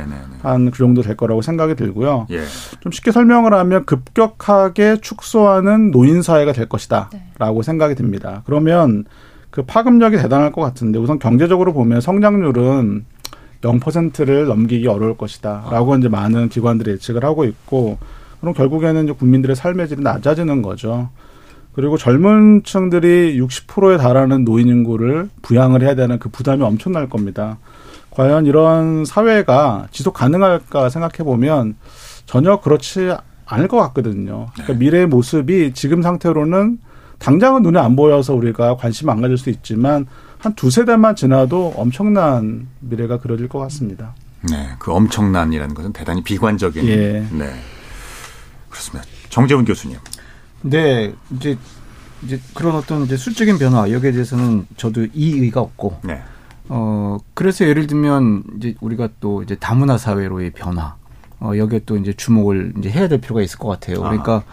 한 그 정도 될 거라고 생각이 들고요. 예. 좀 쉽게 설명을 하면 급격하게 축소하는 노인사회가 될 것이다 라고 네. 생각이 듭니다. 그러면 그 파급력이 대단할 것 같은데 우선 경제적으로 보면 성장률은 영 퍼센트를 넘기기 어려울 것이다 라고 아. 이제 많은 기관들이 예측을 하고 있고 그럼 결국에는 이제 국민들의 삶의 질이 낮아지는 거죠. 그리고 젊은 층들이 육십 퍼센트에 달하는 노인 인구를 부양을 해야 되는 그 부담이 엄청날 겁니다. 과연 이런 사회가 지속 가능할까 생각해보면 전혀 그렇지 않을 것 같거든요. 그러니까 미래의 모습이 지금 상태로는 당장은 눈에 안 보여서 우리가 관심 안 가질 수 있지만 한 두세 대만 지나도 엄청난 미래가 그려질 것 같습니다. 네, 그 엄청난이라는 것은 대단히 비관적인. 예. 네, 그렇습니다. 정재훈 교수님. 네, 이제, 이제 그런 어떤 이제 수적인 변화, 여기에 대해서는 저도 이의가 없고, 네. 어, 그래서 예를 들면, 이제 우리가 또 이제 다문화 사회로의 변화, 어, 여기에 또 이제 주목을 이제 해야 될 필요가 있을 것 같아요. 그러니까 아.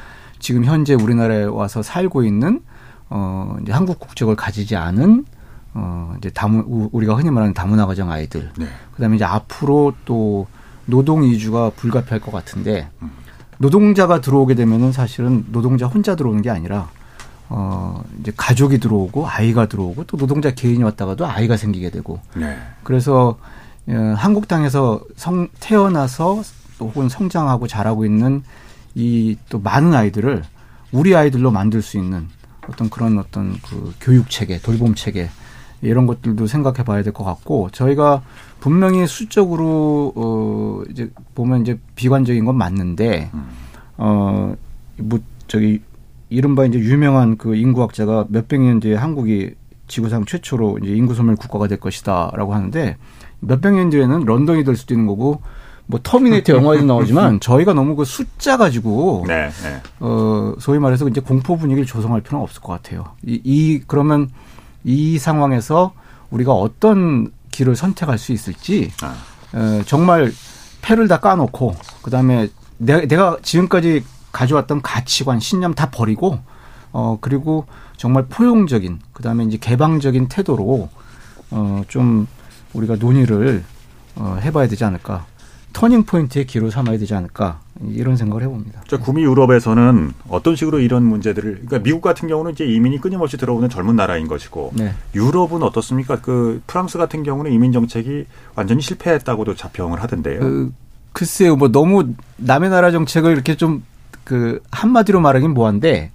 지금 현재 우리나라에 와서 살고 있는, 어, 이제 한국 국적을 가지지 않은, 어, 이제 다문, 우리가 흔히 말하는 다문화 가정 아이들, 네. 그 다음에 이제 앞으로 또 노동 이주가 불가피할 것 같은데, 음. 노동자가 들어오게 되면은 사실은 노동자 혼자 들어오는 게 아니라 어 이제 가족이 들어오고 아이가 들어오고 또 노동자 개인이 왔다가도 아이가 생기게 되고 네. 그래서 한국땅에서 성 태어나서 혹은 성장하고 자라고 있는 이 또 많은 아이들을 우리 아이들로 만들 수 있는 어떤 그런 어떤 그 교육 체계, 돌봄 체계 이런 것들도 생각해 봐야 될 것 같고 저희가 분명히 수적으로 어 이제 보면 이제 비관적인 건 맞는데 어 뭐 저기 이른바 이제 유명한 그 인구학자가 몇백 년 뒤에 한국이 지구상 최초로 이제 인구 소멸 국가가 될 것이다라고 하는데 몇백 년 뒤에는 런던이 될 수도 있는 거고 뭐 터미네이터 영화에도 나오지만 저희가 너무 그 숫자 가지고 네, 네. 어 소위 말해서 이제 공포 분위기를 조성할 필요는 없을 것 같아요. 이, 이 그러면 이 상황에서 우리가 어떤 길을 선택할 수 있을지 아. 에, 정말 패를 다 까놓고 그다음에 내, 내가 지금까지 가져왔던 가치관, 신념 다 버리고 어 그리고 정말 포용적인 그다음에 이제 개방적인 태도로 어 좀 우리가 논의를 어 해봐야 되지 않을까. 터닝 포인트의 기로 삼아야 되지 않을까 이런 생각을 해봅니다. 저 구미 유럽에서는 어떤 식으로 이런 문제들을 그러니까 미국 같은 경우는 이제 이민이 끊임없이 들어오는 젊은 나라인 것이고 네. 유럽은 어떻습니까? 그 프랑스 같은 경우는 이민 정책이 완전히 실패했다고도 자평을 하던데요. 그, 글쎄요, 뭐 너무 남의 나라 정책을 이렇게 좀 그 한마디로 말하긴 뭐한데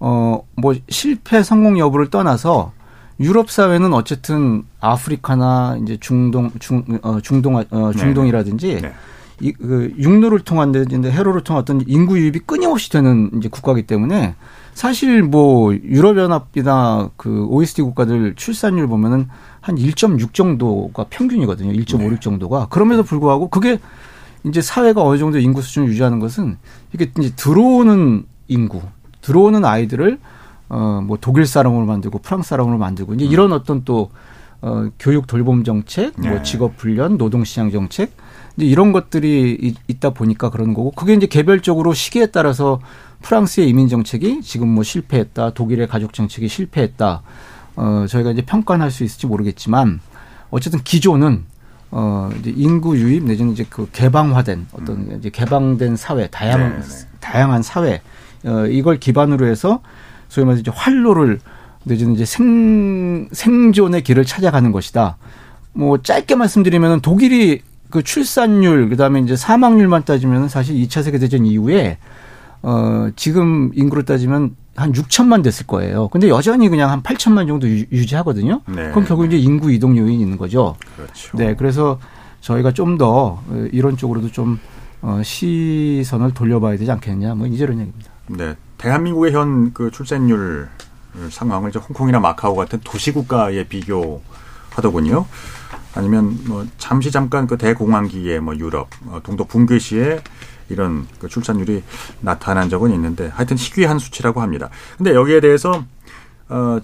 어 뭐 실패 성공 여부를 떠나서. 유럽 사회는 어쨌든 아프리카나 이제 중동 중 어, 중동 어, 중동이라든지 네. 이, 그 육로를 통한 데인데 해로를 통한 어떤 인구 유입이 끊임없이 되는 이제 국가이기 때문에 사실 뭐 유럽연합이나 그 오이시디 국가들 출산율 보면은 한 일 점 육 정도가 평균이거든요. 일 점 오육 네. 정도가 그럼에도 불구하고 그게 이제 사회가 어느 정도 인구 수준을 유지하는 것은 이게 이제 들어오는 인구, 들어오는 아이들을 어, 뭐, 독일 사람으로 만들고, 프랑스 사람으로 만들고, 이제 이런 어떤 또, 어, 교육 돌봄 정책, 네. 뭐, 직업 훈련, 노동시장 정책, 이제 이런 것들이 이, 있다 보니까 그런 거고, 그게 이제 개별적으로 시기에 따라서 프랑스의 이민 정책이 지금 뭐 실패했다, 독일의 가족 정책이 실패했다, 어, 저희가 이제 평가할 수 있을지 모르겠지만, 어쨌든 기조는, 어, 이제 인구 유입 내지는 이제 그 개방화된 어떤 음. 이제 개방된 사회, 다양한, 네. 다양한 사회, 어, 이걸 기반으로 해서 소위 말해서 이제 활로를 내지는 이제 생, 생존의 길을 찾아가는 것이다. 뭐 짧게 말씀드리면 독일이 그 출산율 그다음에 이제 사망률만 따지면 사실 이 차 세계대전 이후에 어, 지금 인구로 따지면 한 육천만 됐을 거예요. 근데 여전히 그냥 한 팔천만 정도 유, 유지하거든요. 네. 그럼 결국 이제 인구 이동 요인이 있는 거죠. 그렇죠. 네. 그래서 저희가 좀 더 이런 쪽으로도 좀 시선을 돌려봐야 되지 않겠냐. 뭐 이제 이런 얘기입니다. 네. 대한민국의 현 그 출산율 상황을 이제 홍콩이나 마카오 같은 도시국가에 비교하더군요. 아니면 뭐 잠시 잠깐 그 대공황기에 뭐 유럽 동독 붕괴 시에 이런 그 출산율이 나타난 적은 있는데 하여튼 희귀한 수치라고 합니다. 근데 여기에 대해서 어,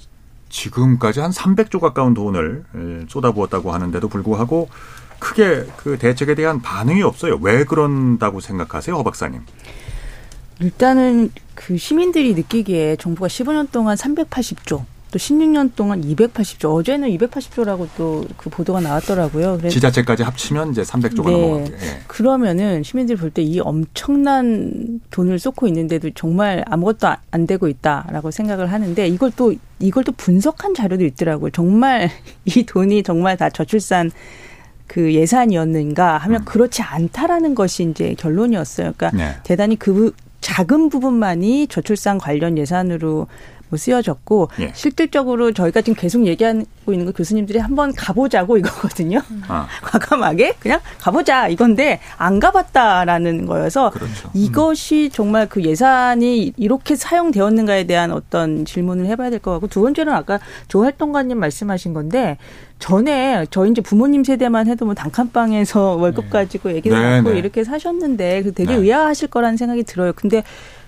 지금까지 한 삼백조 가까운 돈을 쏟아부었다고 하는데도 불구하고 크게 그 대책에 대한 반응이 없어요. 왜 그런다고 생각하세요, 허 박사님? 일단은 그 시민들이 느끼기에 정부가 십오 년 동안 삼백팔십조, 또 십육 년 동안 이백팔십조, 어제는 이백팔십조라고 또 그 보도가 나왔더라고요. 그래서 지자체까지 합치면 이제 삼백조가 네. 넘어가고요. 예. 그러면은 시민들이 볼 때 이 엄청난 돈을 쏟고 있는데도 정말 아무것도 안 되고 있다라고 생각을 하는데 이걸 또 이걸 또 분석한 자료도 있더라고요. 정말 이 돈이 정말 다 저출산 그 예산이었는가 하면 음. 그렇지 않다라는 것이 이제 결론이었어요. 그러니까 네. 대단히 그 작은 부분만이 저출산 관련 예산으로 뭐 쓰여졌고 예. 실질적으로 저희가 지금 계속 얘기하고 있는 거 교수님들이 한번 가보자고 이거거든요. 음. 아. 과감하게 그냥 가보자 이건데 안 가봤다라는 거여서 그렇죠. 이것이 음. 정말 그 예산이 이렇게 사용되었는가에 대한 어떤 질문을 해봐야 될 것 같고 두 번째는 아까 조 활동가님 말씀하신 건데 전에 저희 이제 부모님 세대만 해도 뭐 단칸방에서 월급 네. 가지고 애기를 낳고 네. 이렇게 사셨는데 되게 네. 의아하실 거라는 생각이 들어요. 근데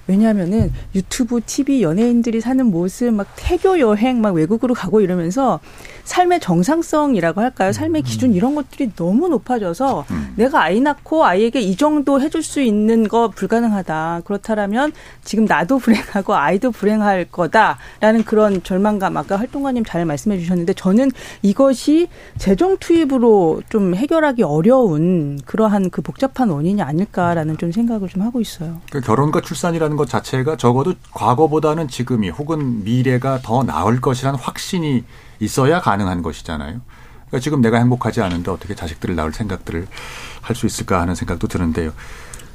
왜냐하면은 유튜브, 티비, 연예인들이 사는 모습, 막 태교 여행, 막 외국으로 가고 이러면서 삶의 정상성이라고 할까요? 삶의 기준 이런 것들이 너무 높아져서 음. 내가 아이 낳고 아이에게 이 정도 해줄 수 있는 거 불가능하다. 그렇다라면 지금 나도 불행하고 아이도 불행할 거다라는 그런 절망감. 아까 활동가님 잘 말씀해 주셨는데 저는 이것이 재정 투입으로 좀 해결하기 어려운 그러한 그 복잡한 원인이 아닐까라는 좀 생각을 좀 하고 있어요. 그러니까 결혼과 출산이라는 것 자체가 적어도 과거보다는 지금이 혹은 미래가 더 나을 것이라는 확신이 있어야 가능한 것이잖아요. 그러니까 지금 내가 행복하지 않은데 어떻게 자식들을 낳을 생각들을 할 수 있을까 하는 생각도 드는데요.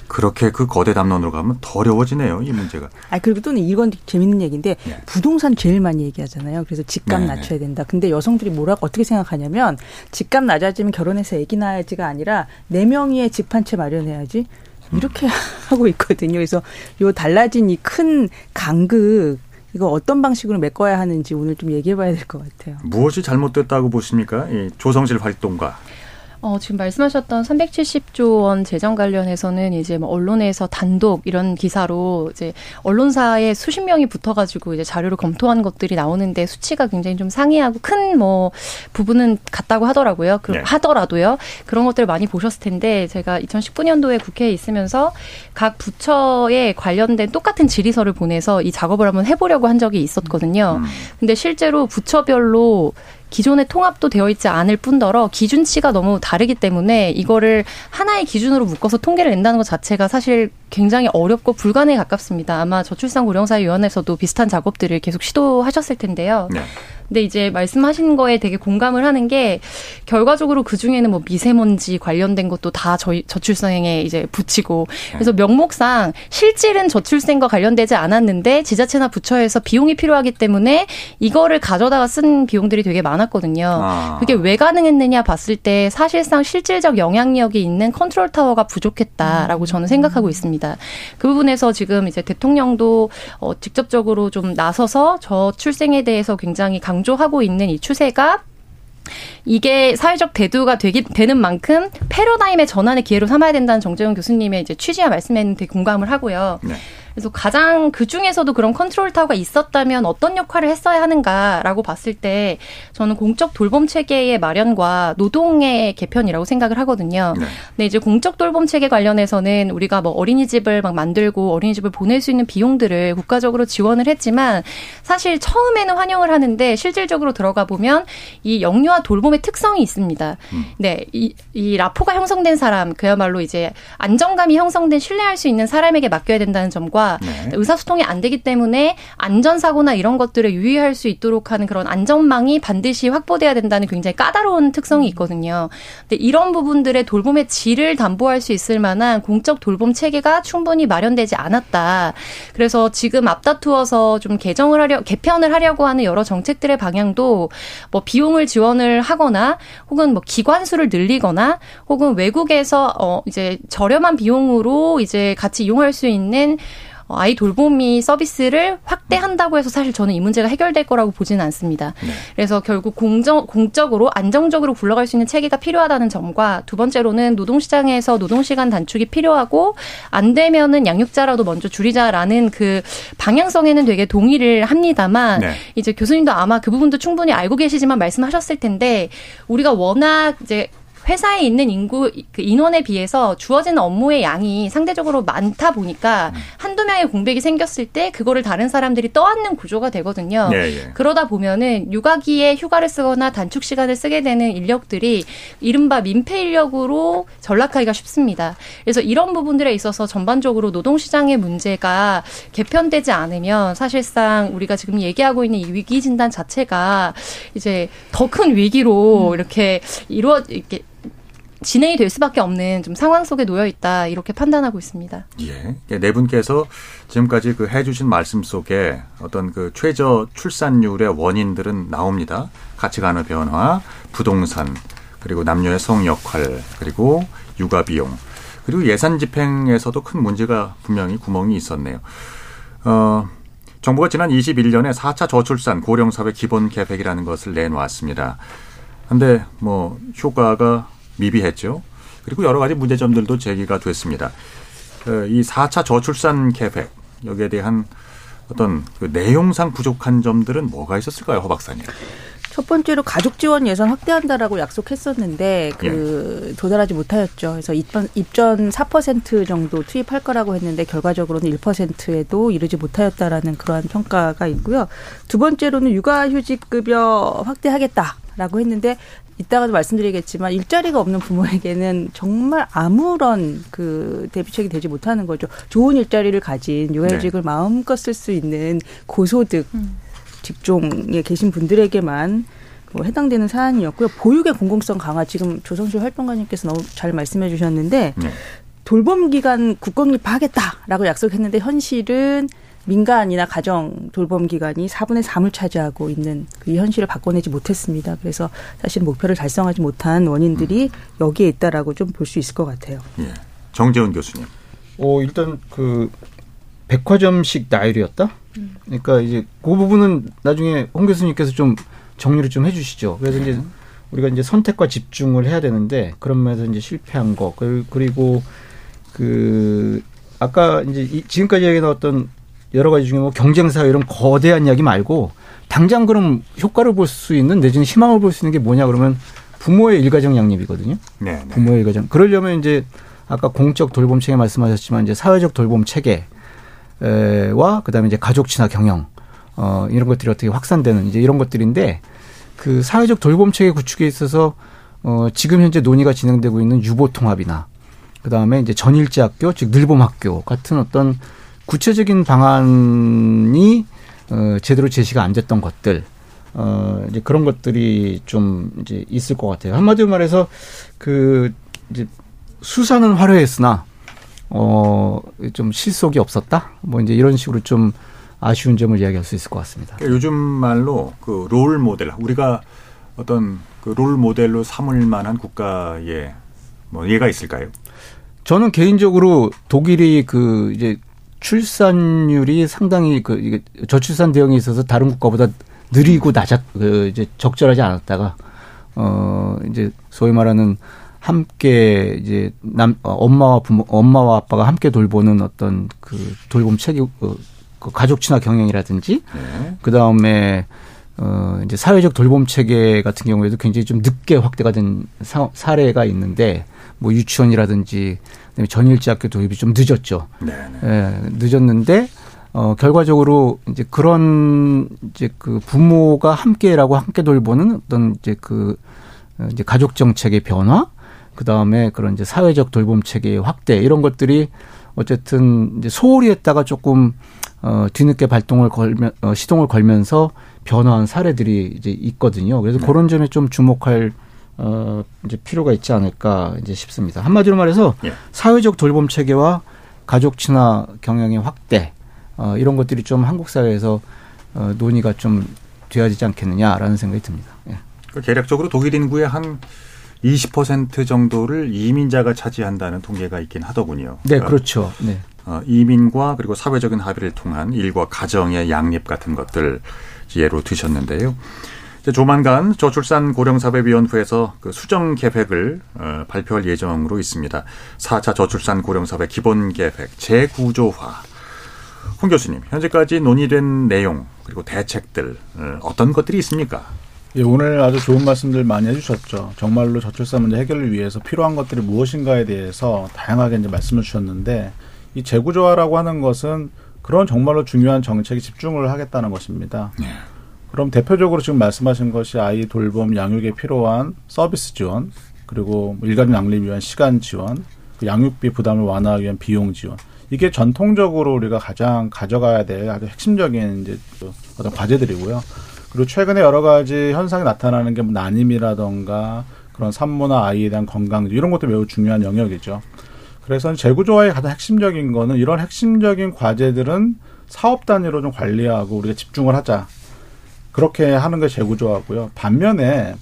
그렇게 그 거대 담론으로 가면 더 어려워지네요, 이 문제가. 아, 그리고 또는 이건 재밌는 얘기인데 네. 부동산 제일 많이 얘기하잖아요. 그래서 집값 네, 낮춰야 된다. 근데 여성들이 뭐라고 어떻게 생각하냐면 집값 낮아지면 결혼해서 아기 낳아야지가 아니라 네 명이의 집 한 채 마련해야지. 이렇게 음. 하고 있거든요. 그래서 요 달라진 이 큰 간극 이거 어떤 방식으로 메꿔야 하는지 오늘 좀 얘기해 봐야 될 것 같아요. 무엇이 잘못됐다고 보십니까? 예, 조성실 활동가. 어, 지금 말씀하셨던 삼백칠십조 원 재정 관련해서는 이제 뭐 언론에서 단독 이런 기사로 이제 언론사에 수십 명이 붙어가지고 이제 자료를 검토한 것들이 나오는데 수치가 굉장히 좀 상이하고 큰 뭐 부분은 같다고 하더라고요. 그, 네. 하더라도요. 그런 것들을 많이 보셨을 텐데 제가 이천십구 년도에 국회에 있으면서 각 부처에 관련된 똑같은 질의서를 보내서 이 작업을 한번 해보려고 한 적이 있었거든요. 음. 근데 실제로 부처별로 기존의 통합도 되어 있지 않을 뿐더러 기준치가 너무 다르기 때문에 이거를 하나의 기준으로 묶어서 통계를 낸다는 것 자체가 사실 굉장히 어렵고 불가능에 가깝습니다. 아마 저출산 고령사회위원회에서도 비슷한 작업들을 계속 시도하셨을 텐데요. 네. 근데 이제 말씀하신 거에 되게 공감을 하는 게 결과적으로 그 중에는 뭐 미세먼지 관련된 것도 다 저, 저출산에 이제 붙이고 그래서 명목상 실질은 저출산과 관련되지 않았는데 지자체나 부처에서 비용이 필요하기 때문에 이거를 가져다가 쓴 비용들이 되게 많았거든요. 아. 그게 왜 가능했느냐 봤을 때 사실상 실질적 영향력이 있는 컨트롤 타워가 부족했다라고 음. 저는 생각하고 있습니다. 그 부분에서 지금 이제 대통령도 어, 직접적으로 좀 나서서 저출산에 대해서 굉장히 강 강조하고 있는 이 추세가 이게 사회적 대두가 되기, 되는 만큼 패러다임의 전환의 기회로 삼아야 된다는 정재훈 교수님의 이제 취지와 말씀에는 되게 공감을 하고요. 네. 그래서 가장 그중에서도 그런 컨트롤 타워가 있었다면 어떤 역할을 했어야 하는가라고 봤을 때 저는 공적 돌봄 체계의 마련과 노동의 개편이라고 생각을 하거든요. 네. 근데 이제 공적 돌봄 체계 관련해서는 우리가 뭐 어린이집을 막 만들고 어린이집을 보낼 수 있는 비용들을 국가적으로 지원을 했지만 사실 처음에는 환영을 하는데 실질적으로 들어가 보면 이 영유아 돌봄의 특성이 있습니다. 음. 네, 이, 이 라포가 형성된 사람, 그야말로 이제 안정감이 형성된 신뢰할 수 있는 사람에게 맡겨야 된다는 점과 네. 의사소통이 안 되기 때문에 안전사고나 이런 것들에 유의할 수 있도록 하는 그런 안전망이 반드시 확보돼야 된다는 굉장히 까다로운 특성이 있거든요. 근데 이런 부분들의 돌봄의 질을 담보할 수 있을 만한 공적 돌봄 체계가 충분히 마련되지 않았다. 그래서 지금 앞다투어서 좀 개정을 하려, 개편을 하려고 하는 여러 정책들의 방향도 뭐 비용을 지원을 하거나 혹은 뭐 기관수를 늘리거나 혹은 외국에서 어 이제 저렴한 비용으로 이제 같이 이용할 수 있는 아이 돌보미 서비스를 확대한다고 해서 사실 저는 이 문제가 해결될 거라고 보지는 않습니다. 네. 그래서 결국 공정, 공적으로 안정적으로 굴러갈 수 있는 체계가 필요하다는 점과 두 번째로는 노동시장에서 노동시간 단축이 필요하고 안 되면은 양육자라도 먼저 줄이자라는 그 방향성에는 되게 동의를 합니다만 네. 이제 교수님도 아마 그 부분도 충분히 알고 계시지만 말씀하셨을 텐데 우리가 워낙 이제 회사에 있는 인구, 그 인원에 비해서 주어지는 업무의 양이 상대적으로 많다 보니까 음. 한두 명의 공백이 생겼을 때 그거를 다른 사람들이 떠안는 구조가 되거든요. 예, 예. 그러다 보면은 육아기에 휴가를 쓰거나 단축 시간을 쓰게 되는 인력들이 이른바 민폐 인력으로 전락하기가 쉽습니다. 그래서 이런 부분들에 있어서 전반적으로 노동시장의 문제가 개편되지 않으면 사실상 우리가 지금 얘기하고 있는 이 위기 진단 자체가 이제 더 큰 위기로 음. 이렇게 이루어, 이렇게 진행이 될 수밖에 없는 좀 상황 속에 놓여 있다 이렇게 판단하고 있습니다. 예, 네 분께서 지금까지 그 해주신 말씀 속에 어떤 그 최저 출산율의 원인들은 나옵니다. 가치관의 변화, 부동산, 그리고 남녀의 성 역할, 그리고 육아 비용, 그리고 예산 집행에서도 큰 문제가 분명히 구멍이 있었네요. 어, 정부가 지난 이십일 년에 사 차 저출산 고령사회 기본 계획이라는 것을 내놓았습니다. 그런데 뭐 효과가 미비했죠. 그리고 여러 가지 문제점들도 제기가 됐습니다. 이 사 차 저출산 계획 여기에 대한 어떤 그 내용상 부족한 점들은 뭐가 있었을까요, 허 박사님? 첫 번째로 가족 지원 예산 확대한다라고 약속했었는데 그 예. 도달하지 못하였죠. 그래서 입전, 입전 사 퍼센트 정도 투입할 거라고 했는데 결과적으로는 일 퍼센트에도 이르지 못하였다라는 그러한 평가가 있고요. 두 번째로는 육아휴직급여 확대하겠다라고 했는데 이따가도 말씀드리겠지만 일자리가 없는 부모에게는 정말 아무런 그 대비책이 되지 못하는 거죠. 좋은 일자리를 가진 요양직을 네. 마음껏 쓸 수 있는 고소득 음. 직종에 계신 분들에게만 해당되는 사안이었고요. 보육의 공공성 강화 지금 조성실 활동가님께서 너무 잘 말씀해 주셨는데 네. 돌봄기간 국공립화하겠다라고 약속했는데 현실은 민간이나 가정 돌봄기관이 사분의 삼을 차지하고 있는 이 현실을 바꿔내지 못했습니다. 그래서 사실 목표를 달성하지 못한 원인들이 여기에 있다라고 좀 볼 수 있을 것 같아요. 예, 정재훈 교수님. 어, 일단 그 백화점식 나열이었다. 그러니까 이제 그 부분은 나중에 홍 교수님께서 좀 정리를 좀 해주시죠. 그래서 이제 우리가 이제 선택과 집중을 해야 되는데 그런 면에서 이제 실패한 거 그리고 그 아까 이제 지금까지 얘기 나왔던 여러 가지 중에 뭐 경쟁사회 이런 거대한 이야기 말고 당장 그럼 효과를 볼 수 있는 내지는 희망을 볼 수 있는 게 뭐냐 그러면 부모의 일가정 양립이거든요. 네, 네. 부모의 일가정. 그러려면 이제 아까 공적 돌봄 체계 말씀하셨지만 이제 사회적 돌봄 체계와 그다음에 이제 가족 친화 경영 어, 이런 것들이 어떻게 확산되는 이제 이런 것들인데 그 사회적 돌봄 체계 구축에 있어서 어, 지금 현재 논의가 진행되고 있는 유보 통합이나 그다음에 이제 전일제 학교 즉 늘봄 학교 같은 어떤 구체적인 방안이 어, 제대로 제시가 안 됐던 것들, 어, 이제 그런 것들이 좀 이제 있을 것 같아요. 한마디로 말해서 그 이제 수사는 화려했으나 어, 좀 실속이 없었다. 뭐 이제 이런 식으로 좀 아쉬운 점을 이야기할 수 있을 것 같습니다. 그러니까 요즘 말로 그 롤 모델, 우리가 어떤 그 롤 모델로 삼을 만한 국가의 뭐 예가 있을까요? 저는 개인적으로 독일이 그 이제 출산율이 상당히 그 이게 저출산 대응에 있어서 다른 국가보다 느리고 낮았 그 이제 적절하지 않았다가 어 이제 소위 말하는 함께 이제 남 엄마와 부모 엄마와 아빠가 함께 돌보는 어떤 그 돌봄 체계 그 가족 친화 경영이라든지 네. 그다음에 어 이제 사회적 돌봄 체계 같은 경우에도 굉장히 좀 늦게 확대가 된 사, 사례가 있는데 뭐 유치원이라든지 전일제 학교 도입이 좀 늦었죠. 네, 네. 예, 늦었는데 어, 결과적으로 이제 그런 이제 그 부모가 함께라고 함께 돌보는 어떤 이제 그 이제 가족 정책의 변화, 그 다음에 그런 이제 사회적 돌봄 체계의 확대 이런 것들이 어쨌든 이제 소홀히 했다가 조금 어, 뒤늦게 발동을 걸면 어, 시동을 걸면서 변화한 사례들이 이제 있거든요. 그래서 네. 그런 점에 좀 주목할. 어, 이제 필요가 있지 않을까 이제 싶습니다. 한마디로 말해서 예. 사회적 돌봄 체계와 가족 친화 경영의 확대 어, 이런 것들이 좀 한국 사회에서 어, 논의가 좀 되어지지 않겠느냐라는 생각이 듭니다. 예. 그 계략적으로 독일 인구의 한 이십 퍼센트 정도를 이민자가 차지한다는 통계가 있긴 하더군요. 네, 그러니까 그렇죠. 네. 이민과 그리고 사회적인 합의를 통한 일과 가정의 양립 같은 것들 예로 드셨는데요. 이제 조만간 저출산고령사회위원회에서 그 수정 계획을 어, 발표할 예정으로 있습니다. 사 차 저출산고령사회 기본계획 재구조화. 홍 교수님, 현재까지 논의된 내용 그리고 대책들 어, 어떤 것들이 있습니까? 예, 오늘 아주 좋은 말씀들 많이 해주셨죠. 정말로 저출산 문제 해결을 위해서 필요한 것들이 무엇인가에 대해서 다양하게 이제 말씀을 주셨는데, 이 재구조화라고 하는 것은 그런 정말로 중요한 정책에 집중을 하겠다는 것입니다. 네. 그럼 대표적으로 지금 말씀하신 것이 아이 돌봄, 양육에 필요한 서비스 지원, 그리고 일가족 양립을 위한 시간 지원, 그 양육비 부담을 완화하기 위한 비용 지원. 이게 전통적으로 우리가 가장 가져가야 될 아주 핵심적인 이제 어떤 과제들이고요. 그리고 최근에 여러 가지 현상이 나타나는 게 난임이라던가 그런 산모나 아이에 대한 건강 이런 것도 매우 중요한 영역이죠. 그래서 재구조화의 가장 핵심적인 거는 이런 핵심적인 과제들은 사업 단위로 좀 관리하고 우리가 집중을 하자. 그렇게 하는 게 재구조화고요. 반면에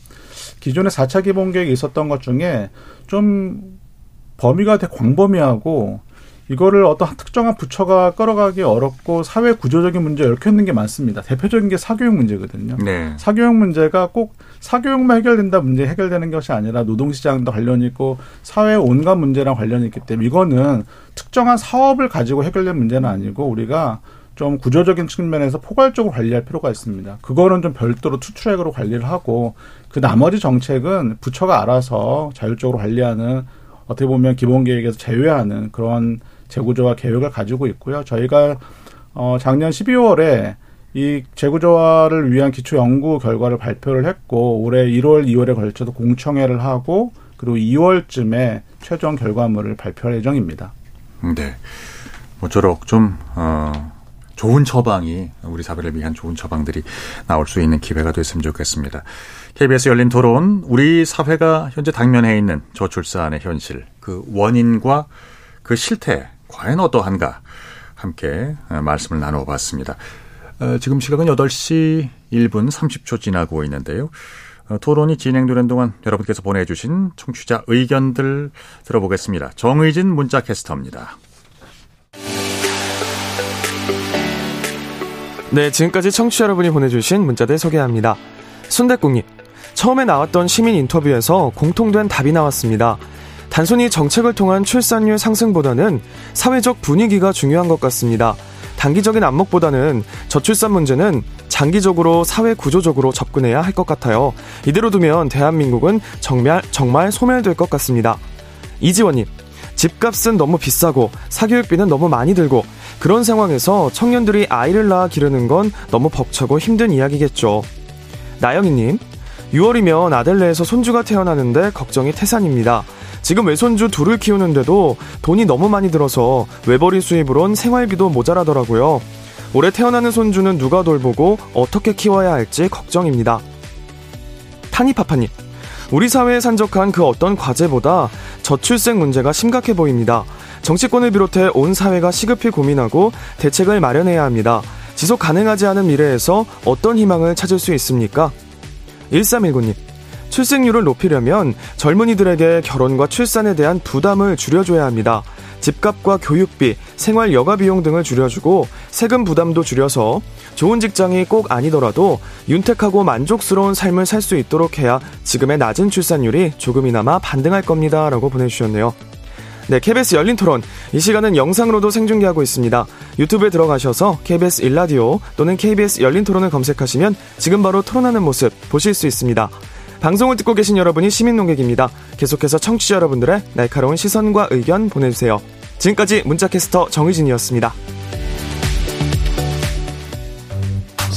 기존의 사 차 기본계획에 있었던 것 중에 좀 범위가 되게 광범위하고 이거를 어떤 특정한 부처가 끌어가기 어렵고 사회 구조적인 문제가 얽혀있는 게 많습니다. 대표적인 게 사교육 문제거든요. 네. 사교육 문제가 꼭 사교육만 해결된다 문제 해결되는 것이 아니라 노동시장도 관련이 있고 사회 온갖 문제랑 관련이 있기 때문에 이거는 특정한 사업을 가지고 해결된 문제는 아니고 우리가 좀 구조적인 측면에서 포괄적으로 관리할 필요가 있습니다. 그거는 좀 별도로 투트랙으로 관리를 하고 그 나머지 정책은 부처가 알아서 자율적으로 관리하는, 어떻게 보면 기본계획에서 제외하는 그런 재구조화 계획을 가지고 있고요. 저희가 어, 작년 십이월에 이 재구조화를 위한 기초연구 결과를 발표를 했고 올해 일월, 이월에 걸쳐서 공청회를 하고 그리고 이월쯤에 최종 결과물을 발표할 예정입니다. 네, 모쪼록 좀 어, 좋은 처방이, 우리 사회를 위한 좋은 처방들이 나올 수 있는 기회가 됐으면 좋겠습니다. 케이비에스 열린 토론, 우리 사회가 현재 당면해 있는 저출산의 현실, 그 원인과 그 실태 과연 어떠한가 함께 말씀을 나눠봤습니다. 지금 시각은 여덟 시 일 분 삼십 초 지나고 있는데요. 토론이 진행되는 동안 여러분께서 보내주신 청취자 의견들 들어보겠습니다. 정의진 문자캐스터입니다. 네, 지금까지 청취자 여러분이 보내주신 문자들 소개합니다. 순댓국님, 처음에 나왔던 시민 인터뷰에서 공통된 답이 나왔습니다. 단순히 정책을 통한 출산율 상승보다는 사회적 분위기가 중요한 것 같습니다. 단기적인 안목보다는 저출산 문제는 장기적으로 사회 구조적으로 접근해야 할 것 같아요. 이대로 두면 대한민국은 정말, 정말 소멸될 것 같습니다. 이지원님, 집값은 너무 비싸고 사교육비는 너무 많이 들고 그런 상황에서 청년들이 아이를 낳아 기르는 건 너무 벅차고 힘든 이야기겠죠. 나영이님, 유월이면 아들 내에서 손주가 태어나는데 걱정이 태산입니다. 지금 외손주 둘을 키우는데도 돈이 너무 많이 들어서 외벌이 수입으론 생활비도 모자라더라고요. 올해 태어나는 손주는 누가 돌보고 어떻게 키워야 할지 걱정입니다. 타니파파님, 우리 사회에 산적한 그 어떤 과제보다 저출생 문제가 심각해 보입니다. 정치권을 비롯해 온 사회가 시급히 고민하고 대책을 마련해야 합니다. 지속 가능하지 않은 미래에서 어떤 희망을 찾을 수 있습니까? 일삼일구님, 출생률을 높이려면 젊은이들에게 결혼과 출산에 대한 부담을 줄여줘야 합니다. 집값과 교육비, 생활 여가 비용 등을 줄여주고 세금 부담도 줄여서 좋은 직장이 꼭 아니더라도 윤택하고 만족스러운 삶을 살 수 있도록 해야 지금의 낮은 출산율이 조금이나마 반등할 겁니다. 라고 보내주셨네요. 네, 케이비에스 열린 토론, 이 시간은 영상으로도 생중계하고 있습니다. 유튜브에 들어가셔서 케이비에스 일라디오 또는 케이비에스 열린 토론을 검색하시면 지금 바로 토론하는 모습 보실 수 있습니다. 방송을 듣고 계신 여러분이 시민논객입니다. 계속해서 청취자 여러분들의 날카로운 시선과 의견 보내주세요. 지금까지 문자캐스터 정의진이었습니다.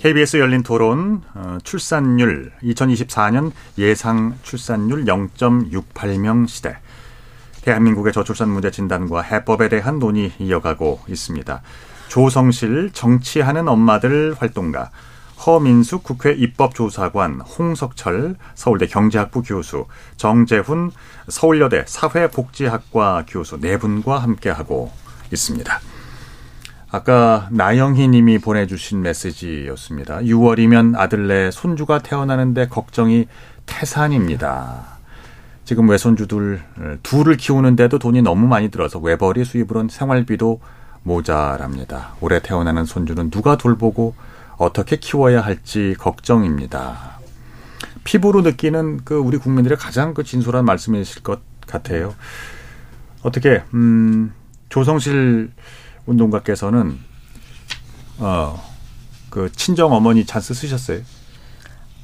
케이비에스 열린 토론, 어, 출산율, 이천이십사년 예상 출산율 영 점 육팔 명 시대. 대한민국의 저출산 문제 진단과 해법에 대한 논의 이어가고 있습니다. 조성실 정치하는 엄마들 활동가, 허민숙 국회입법조사관, 홍석철 서울대 경제학부 교수, 정재훈 서울여대 사회복지학과 교수 네 분과 함께하고 있습니다. 아까 나영희 님이 보내주신 메시지였습니다. 유월이면 아들네 손주가 태어나는데 걱정이 태산입니다. 지금 외손주들 둘을 키우는데도 돈이 너무 많이 들어서 외벌이 수입으론 생활비도 모자랍니다. 올해 태어나는 손주는 누가 돌보고 어떻게 키워야 할지 걱정입니다. 피부로 느끼는 그 우리 국민들의 가장 그 진솔한 말씀이실 것 같아요. 어떻게 음, 조성실 운동가께서는 어, 그 친정 어머니 찬스 쓰셨어요?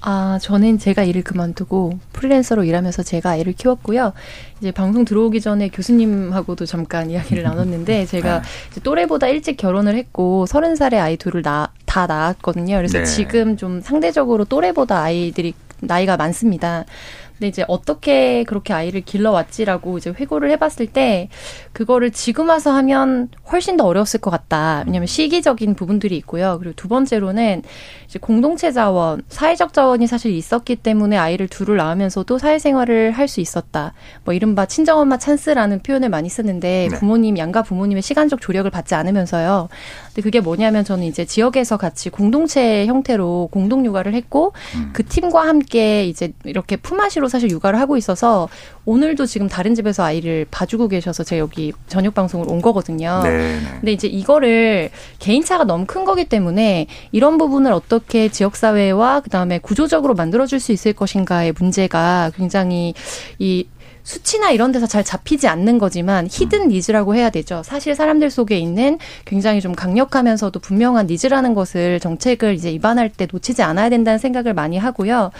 아, 저는 제가 일을 그만두고 프리랜서로 일하면서 제가 아이를 키웠고요. 이제 방송 들어오기 전에 교수님하고도 잠깐 이야기를 나눴는데 제가 이제 또래보다 일찍 결혼을 했고 서른 살에 아이 둘을 나, 다 낳았거든요. 그래서 네. 지금 좀 상대적으로 또래보다 아이들이 나이가 많습니다. 근데 이제 어떻게 그렇게 아이를 길러왔지라고 이제 회고를 해봤을 때 그거를 지금 와서 하면 훨씬 더 어려웠을 것 같다. 왜냐하면 시기적인 부분들이 있고요. 그리고 두 번째로는 이제 공동체 자원, 사회적 자원이 사실 있었기 때문에 아이를 둘을 낳으면서도 사회생활을 할 수 있었다. 뭐 이른바 친정엄마 찬스라는 표현을 많이 쓰는데 네. 부모님, 양가 부모님의 시간적 조력을 받지 않으면서요. 근데 그게 뭐냐면 저는 이제 지역에서 같이 공동체 형태로 공동 육아를 했고 음. 그 팀과 함께 이제 이렇게 품앗이로 사실 육아를 하고 있어서 오늘도 지금 다른 집에서 아이를 봐주고 계셔서 제가 여기 저녁 방송을 온 거거든요. 네. 근데 이제 이거를 개인차가 너무 큰 거기 때문에 이런 부분을 어떻게 지역사회와 그다음에 구조적으로 만들어줄 수 있을 것인가의 문제가 굉장히 이 수치나 이런 데서 잘 잡히지 않는 거지만 히든 니즈라고 해야 되죠. 사실 사람들 속에 있는 굉장히 좀 강력하면서도 분명한 니즈라는 것을 정책을 이제 입안할 때 놓치지 않아야 된다는 생각을 많이 하고요.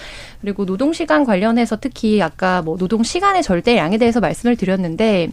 그리고 노동시간 관련해서 특히 아까 뭐 노동시간의 절대량에 대해서 말씀을 드렸는데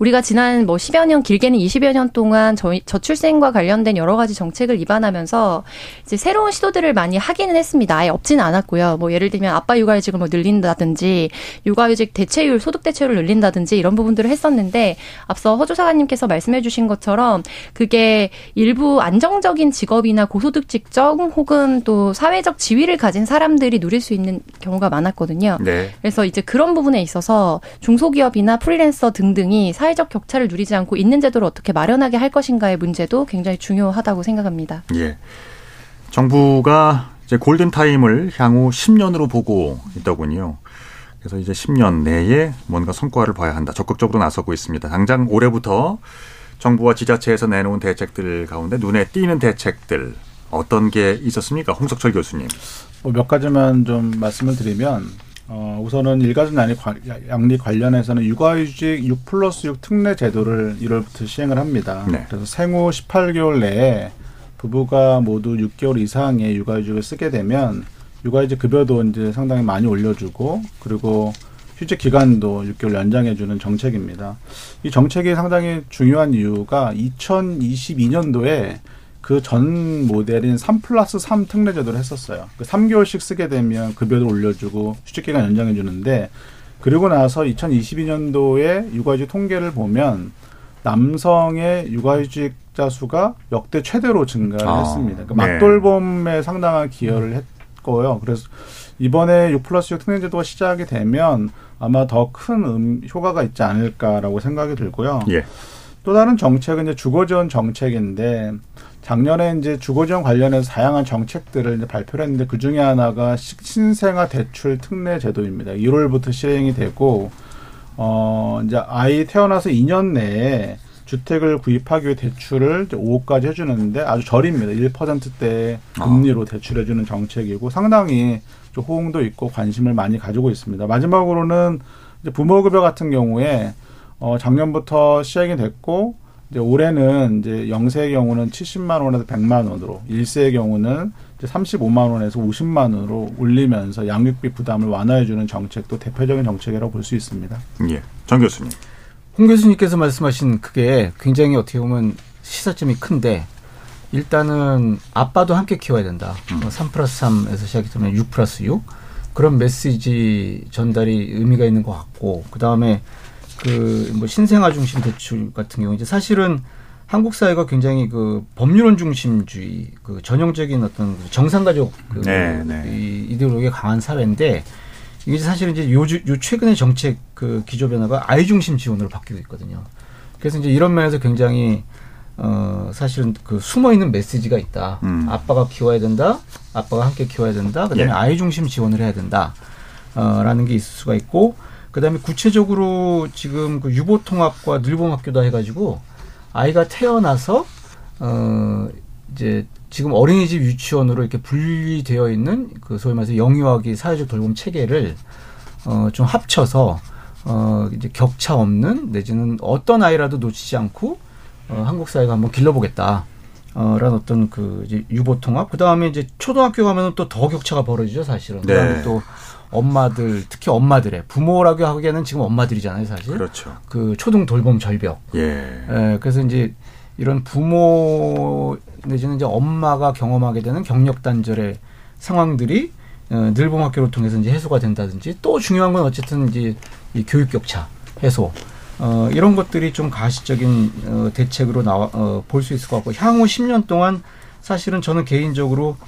우리가 지난 뭐 십여 년, 길게는 이십여 년 동안 저, 저출생과 관련된 여러 가지 정책을 입안하면서 이제 새로운 시도들을 많이 하기는 했습니다. 아예 없지는 않았고요. 뭐 예를 들면 아빠 육아휴직을 뭐 늘린다든지 육아휴직 대체율, 소득 대체율을 늘린다든지 이런 부분들을 했었는데 앞서 허조사관님께서 말씀해 주신 것처럼 그게 일부 안정적인 직업이나 고소득 직종 혹은 또 사회적 지위를 가진 사람들이 누릴 수 있는 경우가 많았거든요. 네. 그래서 이제 그런 부분에 있어서 중소기업이나 프리랜서 등등 이 사회적 격차를 누리지 않고 있는 제도를 어떻게 마련하게 할 것인가의 문제도 굉장히 중요하다고 생각합니다. 예, 정부가 이제 골든타임을 향후 십 년으로 보고 있더군요. 그래서 이제 십 년 내에 뭔가 성과를 봐야 한다. 적극적으로 나서고 있습니다. 당장 올해부터 정부와 지자체에서 내놓은 대책들 가운데 눈에 띄는 대책들 어떤 게 있었습니까? 홍석철 교수님. 뭐 몇 가지만 좀 말씀을 드리면 어, 우선은 일가족 양립 관련해서는 육아휴직 육 플러스 육 특례 제도를 일월부터 시행을 합니다. 네. 그래서 생후 십팔 개월 내에 부부가 모두 육 개월 이상의 육아휴직을 쓰게 되면 육아휴직 급여도 이제 상당히 많이 올려주고 그리고 휴직 기간도 육 개월 연장해주는 정책입니다. 이 정책이 상당히 중요한 이유가 이천이십이 년도에 그 전 모델인 삼 플러스 삼 특례 제도를 했었어요. 그 삼 개월씩 쓰게 되면 급여를 올려주고 휴직기간 연장해 주는데 그리고 나서 이천이십이 년도에 육아휴직 통계를 보면 남성의 육아휴직자 수가 역대 최대로 증가를 아, 했습니다. 그러니까 네. 맞돌봄에 상당한 기여를 했고요. 그래서 이번에 육 플러스 육 특례 제도가 시작이 되면 아마 더 큰 효과가 있지 않을까라고 생각이 들고요. 예. 또 다른 정책은 이제 주거지원 정책인데 작년에 이제 주거지원 관련해서 다양한 정책들을 이제 발표를 했는데 그 중에 하나가 신생아 대출 특례 제도입니다. 일월부터 시행이 되고, 어, 이제 아이 태어나서 이 년 내에 주택을 구입하기 위해 대출을 이제 오억까지 해주는데 아주 저립니다. 일 퍼센트대 금리로 대출해주는 정책이고 상당히 좀 호응도 있고 관심을 많이 가지고 있습니다. 마지막으로는 이제 부모급여 같은 경우에 어, 작년부터 시행이 됐고, 이제 올해는 이제 영세의 경우는 칠십만 원에서 백만 원으로, 일세의 경우는 이제 삼십오만 원에서 오십만 원으로 올리면서 양육비 부담을 완화해주는 정책도 대표적인 정책이라고 볼 수 있습니다. 예, 정 교수님. 홍 교수님께서 말씀하신 그게 굉장히 어떻게 보면 시사점이 큰데 일단은 아빠도 함께 키워야 된다. 음. 삼 플러스 삼에서 시작이 되면 육 플러스 육 그런 메시지 전달이 의미가 있는 것 같고 그 다음에 그 뭐 신생아 중심 대출 같은 경우 이제 사실은 한국 사회가 굉장히 그 법률론 중심주의, 그 전형적인 어떤 정상가족 그 네, 네. 이데올로기에 강한 사례인데 이게 사실은 이제 요, 요 최근의 정책 그 기조 변화가 아이 중심 지원으로 바뀌고 있거든요. 그래서 이제 이런 면에서 굉장히 어 사실은 그 숨어 있는 메시지가 있다. 음. 아빠가 키워야 된다. 아빠가 함께 키워야 된다. 그다음에 예. 아이 중심 지원을 해야 된다. 어라는 게 있을 수가 있고 그다음에 구체적으로 지금 그 유보 통합과 늘봄 학교다 해 가지고 아이가 태어나서 어 이제 지금 어린이집 유치원으로 이렇게 분리되어 있는 그 소위 말해서 영유아기 사회적 돌봄 체계를 어 좀 합쳐서 어 이제 격차 없는 내지는 어떤 아이라도 놓치지 않고 어, 한국 사회가 한번 길러보겠다. 어, 라는 어떤 그, 이제, 유보통합. 그 다음에 이제, 초등학교 가면은 또 더 격차가 벌어지죠, 사실은. 네. 그 다음에 또, 엄마들, 특히 엄마들의, 부모라고 하기에는 지금 엄마들이잖아요, 사실. 그렇죠. 그, 초등 돌봄 절벽. 예. 예. 그래서 이제, 이런 부모, 내지는 이제 엄마가 경험하게 되는 경력단절의 상황들이, 어, 늘봄학교를 통해서 이제 해소가 된다든지, 또 중요한 건 어쨌든 이제, 이 교육격차, 해소. 어, 이런 것들이 좀 가시적인 어, 대책으로 나와 어, 볼 수 있을 것 같고 향후 십 년 동안 사실은 저는 개인적으로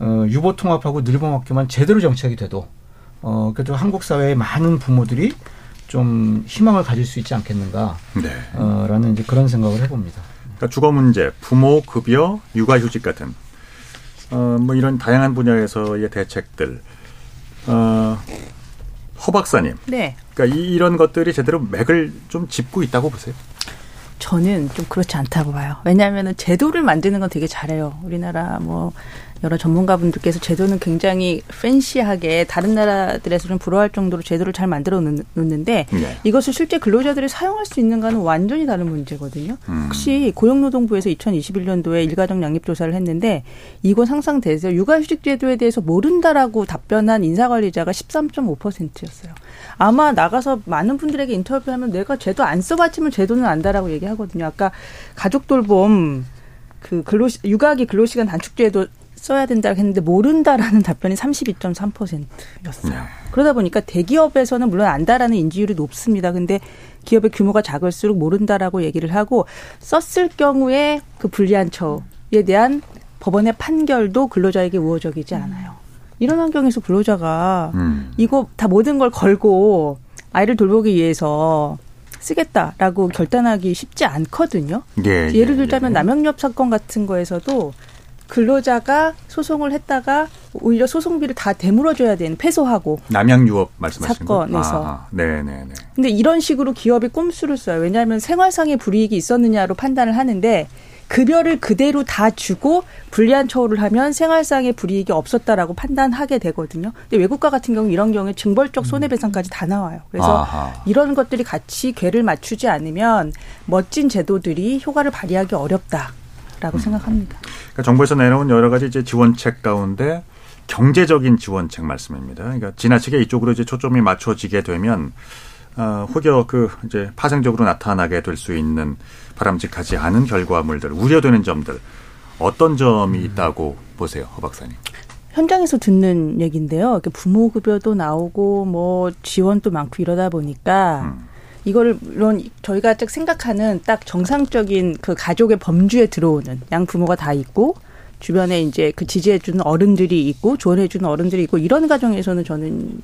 어, 유보 통합하고 늘봄 학교만 제대로 정착이 돼도 어, 그래도 한국 사회의 많은 부모들이 좀 희망을 가질 수 있지 않겠는가 네. 어, 라는 이제 그런 생각을 해봅니다. 그러니까 주거 문제, 부모 급여, 육아휴직 같은 어, 뭐 이런 다양한 분야에서의 대책들. 어, 허 박사님. 네. 그러니까 이런 것들이 제대로 맥을 좀 짚고 있다고 보세요? 저는 좀 그렇지 않다고 봐요. 왜냐하면 제도를 만드는 건 되게 잘해요. 우리나라 뭐 여러 전문가분들께서 제도는 굉장히 팬시하게 다른 나라들에서는 부러워할 정도로 제도를 잘 만들어 놓는데 네. 이것을 실제 근로자들이 사용할 수 있는가는 완전히 다른 문제거든요. 음. 혹시 고용노동부에서 이천이십일 년도에 일가정 양립조사를 했는데 이건 상상돼서 육아휴직 제도에 대해서 모른다라고 답변한 인사관리자가 십삼 점 오 퍼센트였어요. 아마 나가서 많은 분들에게 인터뷰하면 내가 제도 안 써봤지만 제도는 안다라고 얘기하거든요. 아까 가족돌봄 그 근로 육아기 근로시간 단축제도 써야 된다고 했는데 모른다라는 답변이 삼십이 점 삼 퍼센트였어요. 그러다 보니까 대기업에서는 물론 안다라는 인지율이 높습니다. 근데 기업의 규모가 작을수록 모른다라고 얘기를 하고 썼을 경우에 그 불리한 처에 대한 법원의 판결도 근로자에게 우호적이지 않아요. 이런 환경에서 근로자가 음. 이거 다 모든 걸 걸고 아이를 돌보기 위해서 쓰겠다라고 결단하기 쉽지 않거든요. 예, 예, 예를 들자면 예. 남영엽 사건 같은 거에서도 근로자가 소송을 했다가 오히려 소송비를 다 되물어줘야 되는 패소하고. 남양유업 말씀하신 거? 사건에서. 아, 네네네. 근데 이런 식으로 기업이 꼼수를 써요. 왜냐하면 생활상의 불이익이 있었느냐로 판단을 하는데 급여를 그대로 다 주고 불리한 처우를 하면 생활상의 불이익이 없었다라고 판단하게 되거든요. 근데 외국과 같은 경우 이런 경우에 징벌적 손해배상까지 다 나와요. 그래서 아하. 이런 것들이 같이 궤를 맞추지 않으면 멋진 제도들이 효과를 발휘하기 어렵다. 라고 생각합니다. 그러니까 정부에서 내놓은 여러 가지 이제 지원책 가운데 경제적인 지원책 말씀입니다. 그러니까 지나치게 이쪽으로 이제 초점이 맞춰지게 되면 어, 혹여 그 이제 파생적으로 나타나게 될 수 있는 바람직하지 않은 결과물들, 우려되는 점들 어떤 점이 있다고 보세요, 허 박사님? 현장에서 듣는 얘기인데요. 부모 급여도 나오고 뭐 지원도 많고 이러다 보니까. 음. 이거를 물론 저희가 딱 생각하는 딱 정상적인 그 가족의 범주에 들어오는 양부모가 다 있고 주변에 이제 그 지지해 주는 어른들이 있고 조언해 주는 어른들이 있고 이런 가정에서는 저는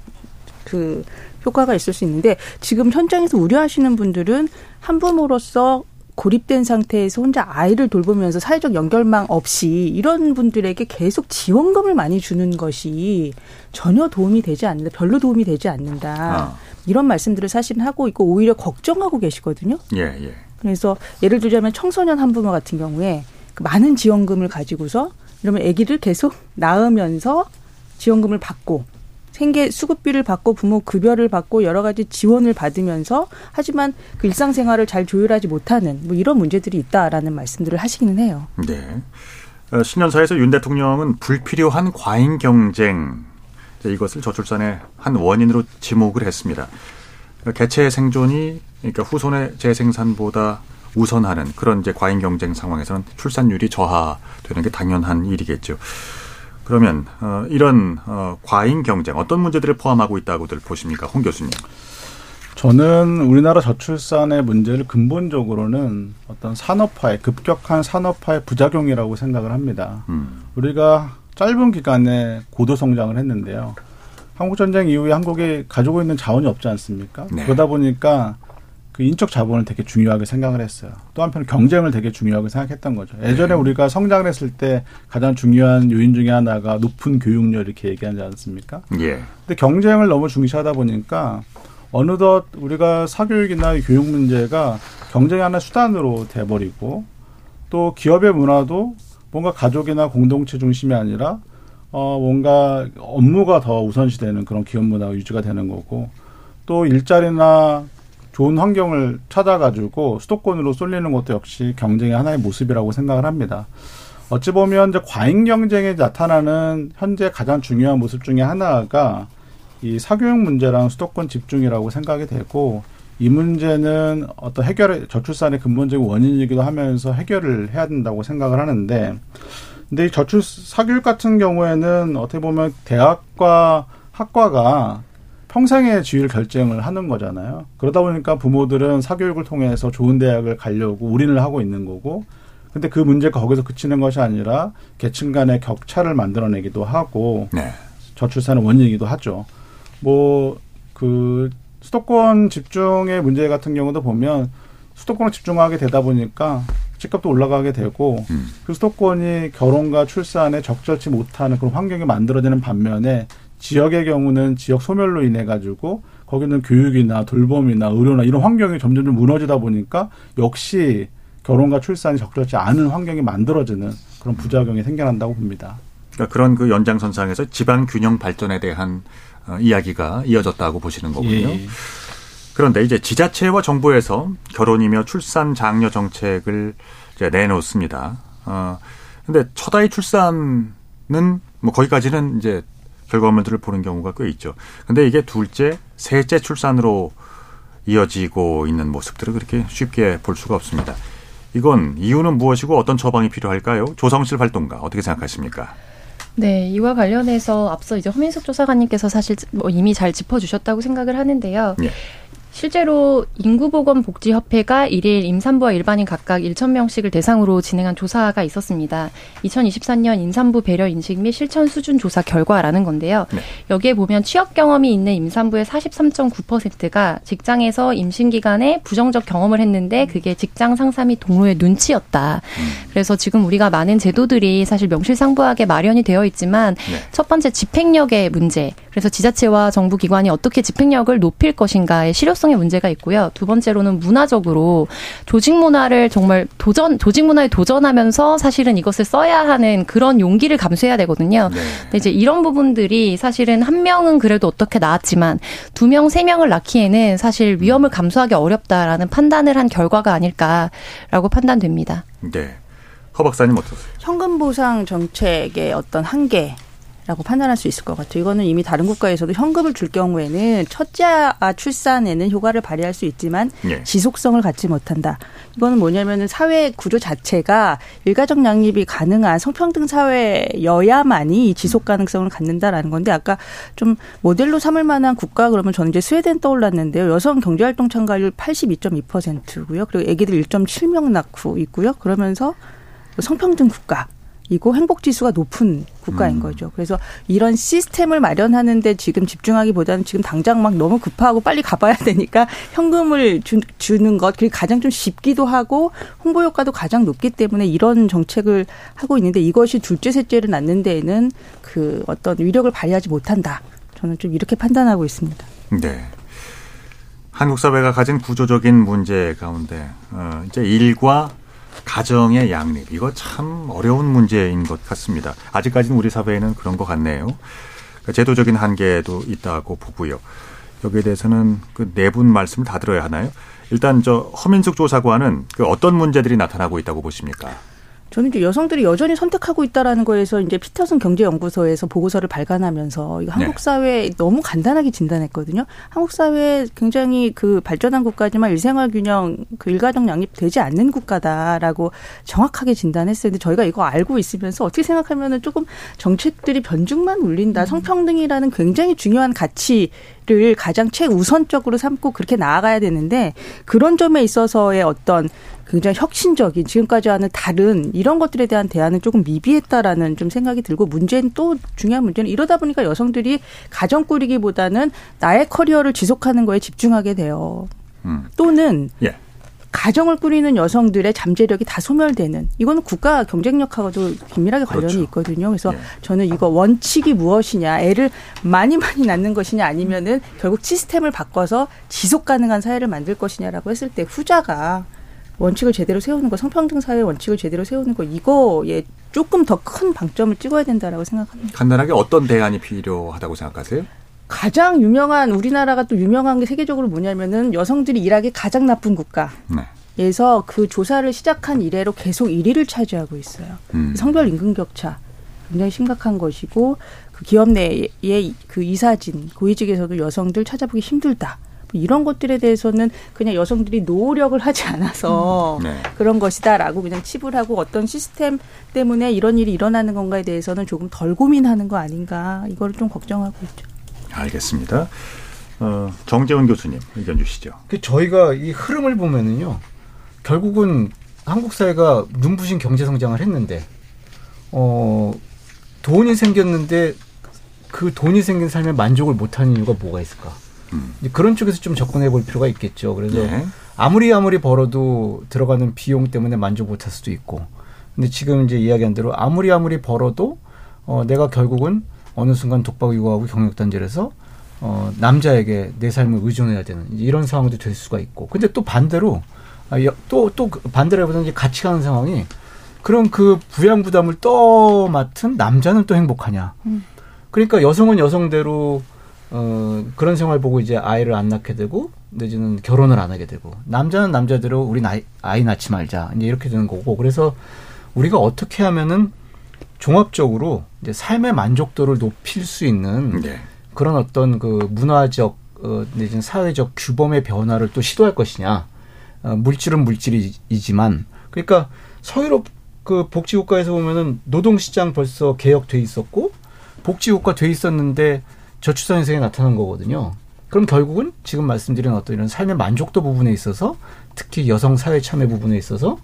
그 효과가 있을 수 있는데 지금 현장에서 우려하시는 분들은 한부모로서 고립된 상태에서 혼자 아이를 돌보면서 사회적 연결망 없이 이런 분들에게 계속 지원금을 많이 주는 것이 전혀 도움이 되지 않는다. 별로 도움이 되지 않는다. 아. 이런 말씀들을 사실은 하고 있고 오히려 걱정하고 계시거든요. 예, 예. 그래서 예를 들자면 청소년 한부모 같은 경우에 많은 지원금을 가지고서 이러면 아기를 계속 낳으면서 지원금을 받고 생계 수급비를 받고 부모 급여를 받고 여러 가지 지원을 받으면서 하지만 그 일상생활을 잘 조율하지 못하는 뭐 이런 문제들이 있다라는 말씀들을 하시기는 해요. 네. 신년사에서 윤 대통령은 불필요한 과잉 경쟁 이것을 저출산의 한 원인으로 지목을 했습니다. 개체 생존이 그러니까 후손의 재생산보다 우선하는 그런 이제 과잉 경쟁 상황에서는 출산율이 저하되는 게 당연한 일이겠죠. 그러면 어, 이런 어, 과잉 경쟁 어떤 문제들을 포함하고 있다고들 보십니까? 홍 교수님. 저는 우리나라 저출산의 문제를 근본적으로는 어떤 산업화의, 급격한 산업화의 부작용이라고 생각을 합니다. 음. 우리가 짧은 기간에 고도 성장을 했는데요. 한국전쟁 이후에 한국이 가지고 있는 자원이 없지 않습니까? 네. 그러다 보니까 그 인적 자본을 되게 중요하게 생각을 했어요. 또 한편 경쟁을 되게 중요하게 생각했던 거죠. 예전에 네. 우리가 성장을 했을 때 가장 중요한 요인 중에 하나가 높은 교육열 이렇게 얘기하지 않습니까? 예. 근데 경쟁을 너무 중시하다 보니까 어느덧 우리가 사교육이나 교육 문제가 경쟁의 하나의 수단으로 돼버리고 또 기업의 문화도 뭔가 가족이나 공동체 중심이 아니라 어 뭔가 업무가 더 우선시되는 그런 기업 문화가 유지가 되는 거고 또 일자리나 좋은 환경을 찾아가지고 수도권으로 쏠리는 것도 역시 경쟁의 하나의 모습이라고 생각을 합니다. 어찌 보면 이제 과잉 경쟁에 나타나는 현재 가장 중요한 모습 중에 하나가 이 사교육 문제랑 수도권 집중이라고 생각이 되고 이 문제는 어떤 해결의 저출산의 근본적인 원인이기도 하면서 해결을 해야 된다고 생각을 하는데 근데 이 저출 사교육 같은 경우에는 어떻게 보면 대학과 학과가 평생의 지위를 결정을 하는 거잖아요. 그러다 보니까 부모들은 사교육을 통해서 좋은 대학을 가려고 올인을 하고 있는 거고 근데 그 문제가 거기서 그치는 것이 아니라 계층 간의 격차를 만들어내기도 하고 네. 저출산의 원인이기도 하죠. 뭐, 그, 수도권 집중의 문제 같은 경우도 보면 수도권을 집중하게 되다 보니까 집값도 올라가게 되고 음. 그 수도권이 결혼과 출산에 적절치 못하는 그런 환경이 만들어지는 반면에 지역의 경우는 지역 소멸로 인해 가지고 거기는 교육이나 돌봄이나 의료나 이런 환경이 점점 좀 무너지다 보니까 역시 결혼과 출산이 적절치 않은 환경이 만들어지는 그런 부작용이 생겨난다고 봅니다. 그러니까 그런 그 연장선상에서 지방 균형 발전에 대한 이야기가 이어졌다고 보시는 거군요. 예. 그런데 이제 지자체와 정부에서 결혼이며 출산 장려 정책을 이제 내놓습니다. 어, 근데 초다이 출산은 뭐 거기까지는 이제 결과물들을 보는 경우가 꽤 있죠. 근데 이게 둘째, 셋째 출산으로 이어지고 있는 모습들을 그렇게 쉽게 볼 수가 없습니다. 이건 이유는 무엇이고 어떤 처방이 필요할까요? 조성실 활동가 어떻게 생각하십니까? 네, 이와 관련해서 앞서 이제 허민숙 조사관님께서 사실 뭐 이미 잘 짚어주셨다고 생각을 하는데요. 예. 실제로 인구보건복지협회가 일일 임산부와 일반인 각각 천 명씩을 대상으로 진행한 조사가 있었습니다. 이천이십삼 년 임산부 배려 인식 및 실천 수준 조사 결과라는 건데요. 네. 여기에 보면 취업 경험이 있는 임산부의 사십삼 점 구 퍼센트가 직장에서 임신 기간에 부정적 경험을 했는데 그게 직장 상사 및 동료의 눈치였다. 음. 그래서 지금 우리가 많은 제도들이 사실 명실상부하게 마련이 되어 있지만 네. 첫 번째 집행력의 문제. 그래서 지자체와 정부 기관이 어떻게 집행력을 높일 것인가의 실효성 의 문제가 있고요. 두 번째로는 문화적으로 조직 문화를 정말 도전 조직 문화에 도전하면서 사실은 이것을 써야 하는 그런 용기를 감수해야 되거든요. 네. 근데 이제 이런 부분들이 사실은 한 명은 그래도 어떻게 낳았지만 두 명, 세 명을 낳기에는 사실 위험을 감수하기 어렵다라는 판단을 한 결과가 아닐까라고 판단됩니다. 네, 허 박사님 어떠세요? 현금 보상 정책의 어떤 한계. 라고 판단할 수 있을 것 같아요. 이거는 이미 다른 국가에서도 현금을 줄 경우에는 첫째 출산에는 효과를 발휘할 수 있지만 예. 지속성을 갖지 못한다. 이거는 뭐냐면은 사회 구조 자체가 일가족 양립이 가능한 성평등 사회여야만이 지속 가능성을 갖는다라는 건데 아까 좀 모델로 삼을 만한 국가 그러면 저는 이제 스웨덴 떠올랐는데요. 여성 경제활동 참가율 팔십이 점 이 퍼센트고요. 그리고 아기들 일 점 칠 명 낳고 있고요. 그러면서 성평등 국가. 이고 행복지수가 높은 국가인 음. 거죠. 그래서 이런 시스템을 마련하는데 지금 집중하기보다는 지금 당장 막 너무 급하고 빨리 가봐야 되니까 현금을 주, 주는 것 그게 가장 좀 쉽기도 하고 홍보 효과도 가장 높기 때문에 이런 정책을 하고 있는데 이것이 둘째 셋째를 낳는 데에는 그 어떤 위력을 발휘하지 못한다. 저는 좀 이렇게 판단하고 있습니다. 네. 한국 사회가 가진 구조적인 문제 가운데 어, 이제 일과 가정의 양립, 이거 참 어려운 문제인 것 같습니다. 아직까지는 우리 사회에는 그런 것 같네요. 그러니까 제도적인 한계도 있다고 보고요. 여기에 대해서는 그 네 분 말씀을 다 들어야 하나요? 일단 저 허민숙 조사관은 그 어떤 문제들이 나타나고 있다고 보십니까? 저는 이제 여성들이 여전히 선택하고 있다라는 거에서 이제 피터슨 경제연구소에서 보고서를 발간하면서 이거 한국 사회 네. 너무 간단하게 진단했거든요. 한국 사회 굉장히 그 발전한 국가지만 일생활 균형 그 일가정 양립 되지 않는 국가다라고 정확하게 진단했어요. 근데 저희가 이거 알고 있으면서 어떻게 생각하면은 조금 정책들이 변죽만 울린다. 성평등이라는 굉장히 중요한 가치 를 가장 최우선적으로 삼고 그렇게 나아가야 되는데, 그런 점에 있어서의 어떤 굉장히 혁신적인 지금까지와는 하는 다른 이런 것들에 대한 대안은 조금 미비했다라는 좀 생각이 들고, 문제는 또 중요한 문제는 이러다 보니까 여성들이 가정 꾸리기보다는 나의 커리어를 지속하는 거에 집중하게 돼요. 음. 또는 예. 가정을 꾸리는 여성들의 잠재력이 다 소멸되는, 이거는 국가 경쟁력하고도 긴밀하게 관련이 그렇죠. 있거든요. 그래서 예. 저는 이거 원칙이 무엇이냐, 애를 많이 많이 낳는 것이냐, 아니면은 결국 시스템을 바꿔서 지속 가능한 사회를 만들 것이냐라고 했을 때, 후자가 원칙을 제대로 세우는 거, 성평등 사회의 원칙을 제대로 세우는 거, 이거에 조금 더 큰 방점을 찍어야 된다라고 생각합니다. 간단하게 어떤 대안이 필요하다고 생각하세요? 가장 유명한, 우리나라가 또 유명한 게 세계적으로 뭐냐면은 여성들이 일하기 가장 나쁜 국가에서 네. 그 조사를 시작한 이래로 계속 일 위를 차지하고 있어요. 음. 성별 임금 격차 굉장히 심각한 것이고, 그 기업 내의 그 이사진, 고위직에서도 여성들 찾아보기 힘들다. 이런 것들에 대해서는 그냥 여성들이 노력을 하지 않아서 네. 그런 것이다라고 그냥 칩을 하고, 어떤 시스템 때문에 이런 일이 일어나는 건가에 대해서는 조금 덜 고민하는 거 아닌가, 이걸 좀 걱정하고 있죠. 알겠습니다. 어, 정재훈 교수님 의견 주시죠. 저희가 이 흐름을 보면은요, 결국은 한국 사회가 눈부신 경제 성장을 했는데, 어, 돈이 생겼는데 그 돈이 생긴 삶에 만족을 못하는 이유가 뭐가 있을까? 음. 그런 쪽에서 좀 접근해 볼 필요가 있겠죠. 그래서 네. 아무리 아무리 벌어도 들어가는 비용 때문에 만족 못할 수도 있고, 근데 지금 이제 이야기한 대로 아무리 아무리 벌어도 어, 내가 결국은 어느 순간 독박 육아하고 경력 단절해서 어, 남자에게 내 삶을 의존해야 되는 이런 상황도 될 수가 있고, 근데 또 반대로 또 또 반대로 해보면 이제 같이 가는 상황이, 그럼 그 부양 부담을 또 맡은 남자는 또 행복하냐? 음. 그러니까 여성은 여성대로 어, 그런 생활 보고 이제 아이를 안 낳게 되고, 내지는 결혼을 안 하게 되고, 남자는 남자대로 우리 아이, 아이 낳지 말자, 이제 이렇게 되는 거고. 그래서 우리가 어떻게 하면은 종합적으로 이제 삶의 만족도를 높일 수 있는 네. 그런 어떤 그 문화적 어, 내지는 사회적 규범의 변화를 또 시도할 것이냐. 어, 물질은 물질이지만, 그러니까 서유럽 그 복지국가에서 보면은 노동시장 벌써 개혁돼 있었고, 복지국가 돼 있었는데 저출산 현상이 나타난 거거든요. 그럼 결국은 지금 말씀드린 어떤 이런 삶의 만족도 부분에 있어서, 특히 여성 사회 참여 부분에 있어서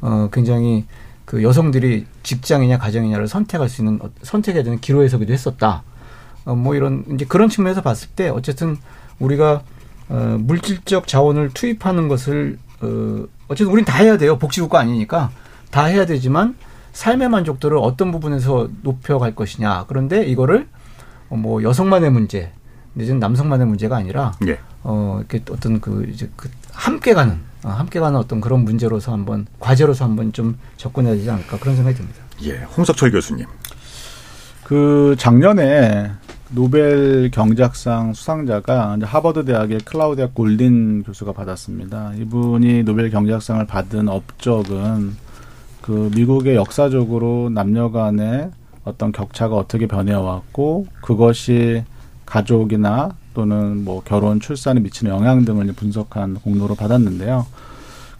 어, 굉장히 그 여성들이 직장이냐 가정이냐를 선택할 수 있는, 선택해야 되는 기로에 서기도 했었다. 어, 뭐 이런 이제 그런 측면에서 봤을 때, 어쨌든 우리가 어, 물질적 자원을 투입하는 것을 어, 어쨌든 우린 다 해야 돼요. 복지국가 아니니까 다 해야 되지만, 삶의 만족도를 어떤 부분에서 높여갈 것이냐. 그런데 이거를 어, 뭐 여성만의 문제, 이제는 남성만의 문제가 아니라 예. 어, 이렇게 어떤 그 이제 그 함께 가는. 함께 가는 어떤 그런 문제로서 한번, 과제로서 한번 좀 접근해야 되지 않을까, 그런 생각이 듭니다. 예, 홍석철 교수님. 그 작년에 노벨 경제학상 수상자가 하버드 대학의 클라우디아 골딘 교수가 받았습니다. 이분이 노벨 경제학상을 받은 업적은 그 미국의 역사적으로 남녀 간의 어떤 격차가 어떻게 변해왔고, 그것이 가족이나 또는 뭐 결혼, 출산에 미치는 영향 등을 분석한 공로로 받았는데요.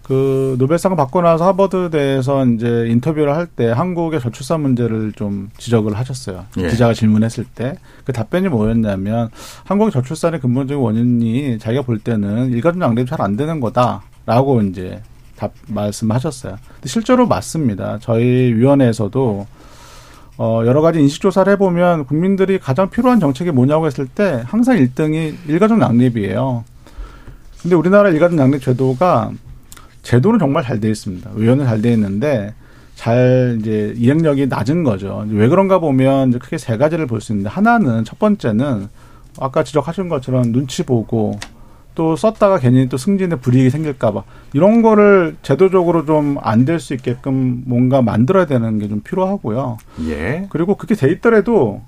그 노벨상을 받고 나서 하버드대에서 이제 인터뷰를 할 때 한국의 저출산 문제를 좀 지적을 하셨어요. 예. 기자가 질문했을 때 그 답변이 뭐였냐면, 한국의 저출산의 근본적인 원인이 자기가 볼 때는 일가족 양립이 잘 안 되는 거다라고 이제 답 말씀하셨어요. 근데 실제로 맞습니다. 저희 위원회에서도 어, 여러 가지 인식조사를 해보면, 국민들이 가장 필요한 정책이 뭐냐고 했을 때 항상 일 등이 일가족 양립이에요. 근데 우리나라 일가족 양립 제도가, 제도는 정말 잘 돼 있습니다. 의원은 잘 돼 있는데, 잘 이제 이행력이 낮은 거죠. 왜 그런가 보면 이제 크게 세 가지를 볼 수 있는데, 하나는, 첫 번째는 아까 지적하신 것처럼 눈치 보고, 또 썼다가 괜히 또 승진에 불이익이 생길까 봐, 이런 거를 제도적으로 좀 안 될 수 있게끔 뭔가 만들어야 되는 게 좀 필요하고요. 예. 그리고 그렇게 돼 있더라도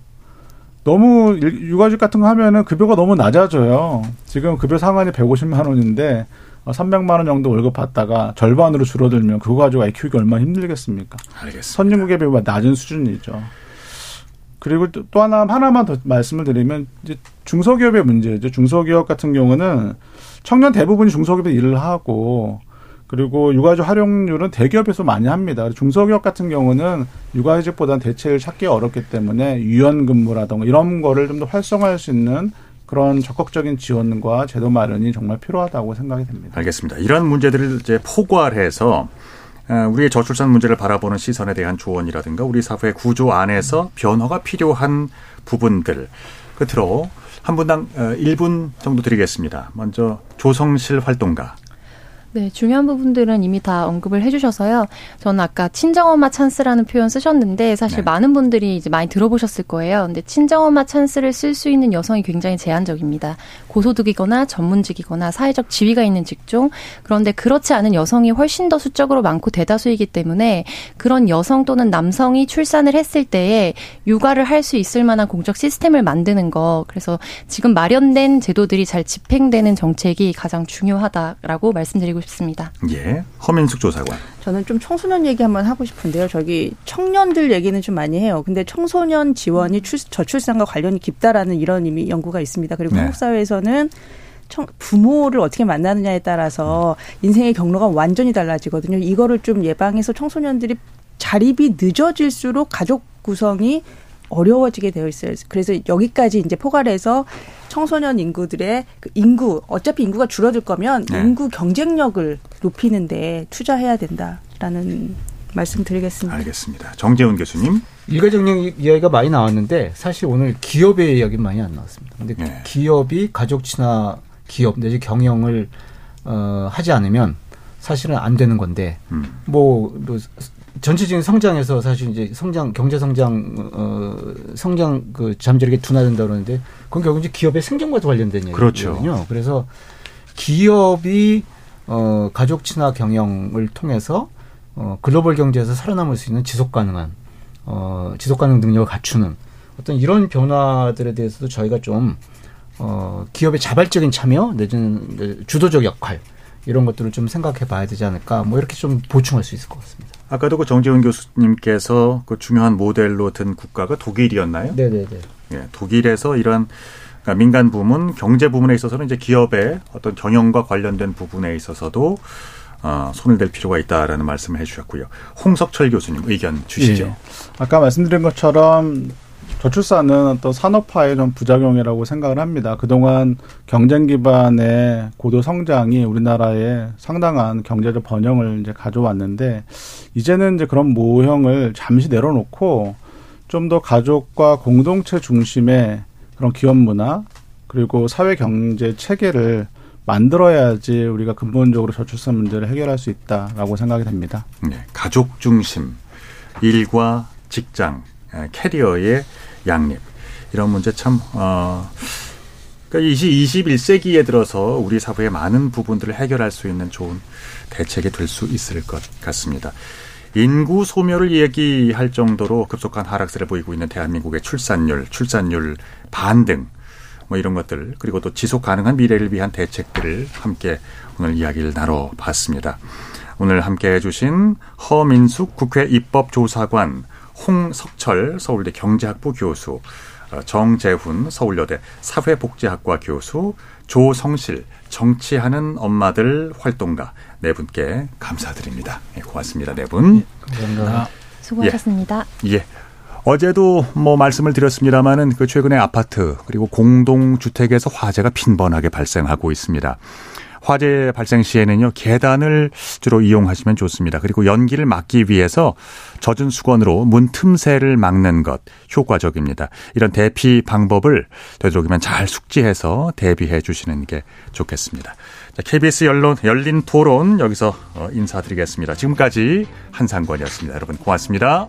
너무 육아휴직 같은 거 하면은 급여가 너무 낮아져요. 지금 급여 상한이 백오십만 원인데 삼백만 원 정도 월급 받다가 절반으로 줄어들면 그거 가지고 아이 키우기 얼마나 힘들겠습니까? 알겠습니다. 선진국에 비해 낮은 수준이죠. 그리고 또 하나, 하나만 더 말씀을 드리면, 이제 중소기업의 문제죠. 중소기업 같은 경우는 청년 대부분이 중소기업에 일을 하고, 그리고 육아휴직 활용률은 대기업에서 많이 합니다. 중소기업 같은 경우는 육아휴직보다는 대체를 찾기 어렵기 때문에 유연근무라든가 이런 거를 좀 더 활성화할 수 있는 그런 적극적인 지원과 제도 마련이 정말 필요하다고 생각이 됩니다. 알겠습니다. 이런 문제들을 이제 포괄해서 우리의 저출산 문제를 바라보는 시선에 대한 조언이라든가 우리 사회 구조 안에서 변화가 필요한 부분들, 끝으로 한 분당 일 분 정도 드리겠습니다. 먼저 조성실 활동가. 네, 중요한 부분들은 이미 다 언급을 해주셔서요. 저는 아까 친정엄마 찬스라는 표현 쓰셨는데 사실 네. 많은 분들이 이제 많이 들어보셨을 거예요. 근데 친정엄마 찬스를 쓸 수 있는 여성이 굉장히 제한적입니다. 고소득이거나 전문직이거나 사회적 지위가 있는 직종. 그런데 그렇지 않은 여성이 훨씬 더 수적으로 많고 대다수이기 때문에 그런 여성 또는 남성이 출산을 했을 때에 육아를 할 수 있을 만한 공적 시스템을 만드는 거. 그래서 지금 마련된 제도들이 잘 집행되는 정책이 가장 중요하다라고 말씀드리고 싶습니다. 예, 허민숙 조사관. 저는 좀 청소년 얘기 한번 하고 싶은데요. 저기 청년들 얘기는 좀 많이 해요. 근데 청소년 지원이 출, 저출산과 관련이 깊다라는 이런 이미 연구가 있습니다. 그리고 네. 한국 사회에서는 청, 부모를 어떻게 만나느냐에 따라서 인생의 경로가 완전히 달라지거든요. 이거를 좀 예방해서 청소년들이 자립이 늦어질수록 가족 구성이 어려워지게 되어 있어요. 그래서 여기까지 이제 포괄해서 청소년 인구들의 그 인구, 어차피 인구가 줄어들 거면 네. 인구 경쟁력을 높이는 데 투자해야 된다라는 말씀드리겠습니다. 알겠습니다. 정재훈 교수님. 일가정령 이야기가 많이 나왔는데 사실 오늘 기업의 이야기는 많이 안 나왔습니다. 근데 네. 기업이 가족 친화 기업 내지 경영을 어, 하지 않으면 사실은 안 되는 건데 음. 뭐, 뭐 전체적인 성장에서 사실 이제 성장, 경제 성장, 어, 성장 그 잠재력이 둔화된다 그러는데 그건 결국 이제 기업의 생존과도 관련된 얘기거든요. 그렇죠. 그래서 기업이, 어, 가족 친화 경영을 통해서, 어, 글로벌 경제에서 살아남을 수 있는 지속 가능한, 어, 지속 가능 능력을 갖추는 어떤 이런 변화들에 대해서도 저희가 좀, 어, 기업의 자발적인 참여 내지는 주도적 역할 이런 것들을 좀 생각해 봐야 되지 않을까 뭐 이렇게 좀 보충할 수 있을 것 같습니다. 아까도 그 정재훈 교수님께서 그 중요한 모델로 든 국가가 독일이었나요? 네네네. 예, 독일에서 이런 그러니까 민간 부문, 경제 부문에 있어서는 이제 기업의 어떤 경영과 관련된 부분에 있어서도 어, 손을 댈 필요가 있다라는 말씀을 해주셨고요. 홍석철 교수님 의견 주시죠. 예. 아까 말씀드린 것처럼 저출산은 어떤 산업화의 좀 부작용이라고 생각을 합니다. 그동안 경쟁 기반의 고도 성장이 우리나라에 상당한 경제적 번영을 이제 가져왔는데 이제는 이제 그런 모형을 잠시 내려놓고 좀 더 가족과 공동체 중심의 그런 기업 문화 그리고 사회 경제 체계를 만들어야지 우리가 근본적으로 저출산 문제를 해결할 수 있다라고 생각이 됩니다. 네, 가족 중심, 일과 직장, 캐리어의 양립 이런 문제 참 어, 그러니까 이십일 세기에 들어서 우리 사회의 많은 부분들을 해결할 수 있는 좋은 대책이 될 수 있을 것 같습니다. 인구 소멸을 얘기할 정도로 급속한 하락세를 보이고 있는 대한민국의 출산율, 출산율 반등 뭐 이런 것들 그리고 또 지속 가능한 미래를 위한 대책들을 함께 오늘 이야기를 나눠봤습니다. 오늘 함께해 주신 허민숙 국회 입법조사관 홍석철 서울대 경제학부 교수, 정재훈 서울여대 사회복지학과 교수, 조성실 정치하는 엄마들 활동가 네 분께 감사드립니다. 예, 고맙습니다. 네 분. 예, 감사합니다. 수고하셨습니다. 예. 예. 어제도 뭐 말씀을 드렸습니다만은 그 최근에 아파트 그리고 공동주택에서 화재가 빈번하게 발생하고 있습니다. 화재 발생 시에는요, 계단을 주로 이용하시면 좋습니다. 그리고 연기를 막기 위해서 젖은 수건으로 문 틈새를 막는 것 효과적입니다. 이런 대피 방법을 되도록이면 잘 숙지해서 대비해 주시는 게 좋겠습니다. 자, 케이비에스 열론, 열린 토론 여기서 인사드리겠습니다. 지금까지 한상권이었습니다. 여러분 고맙습니다.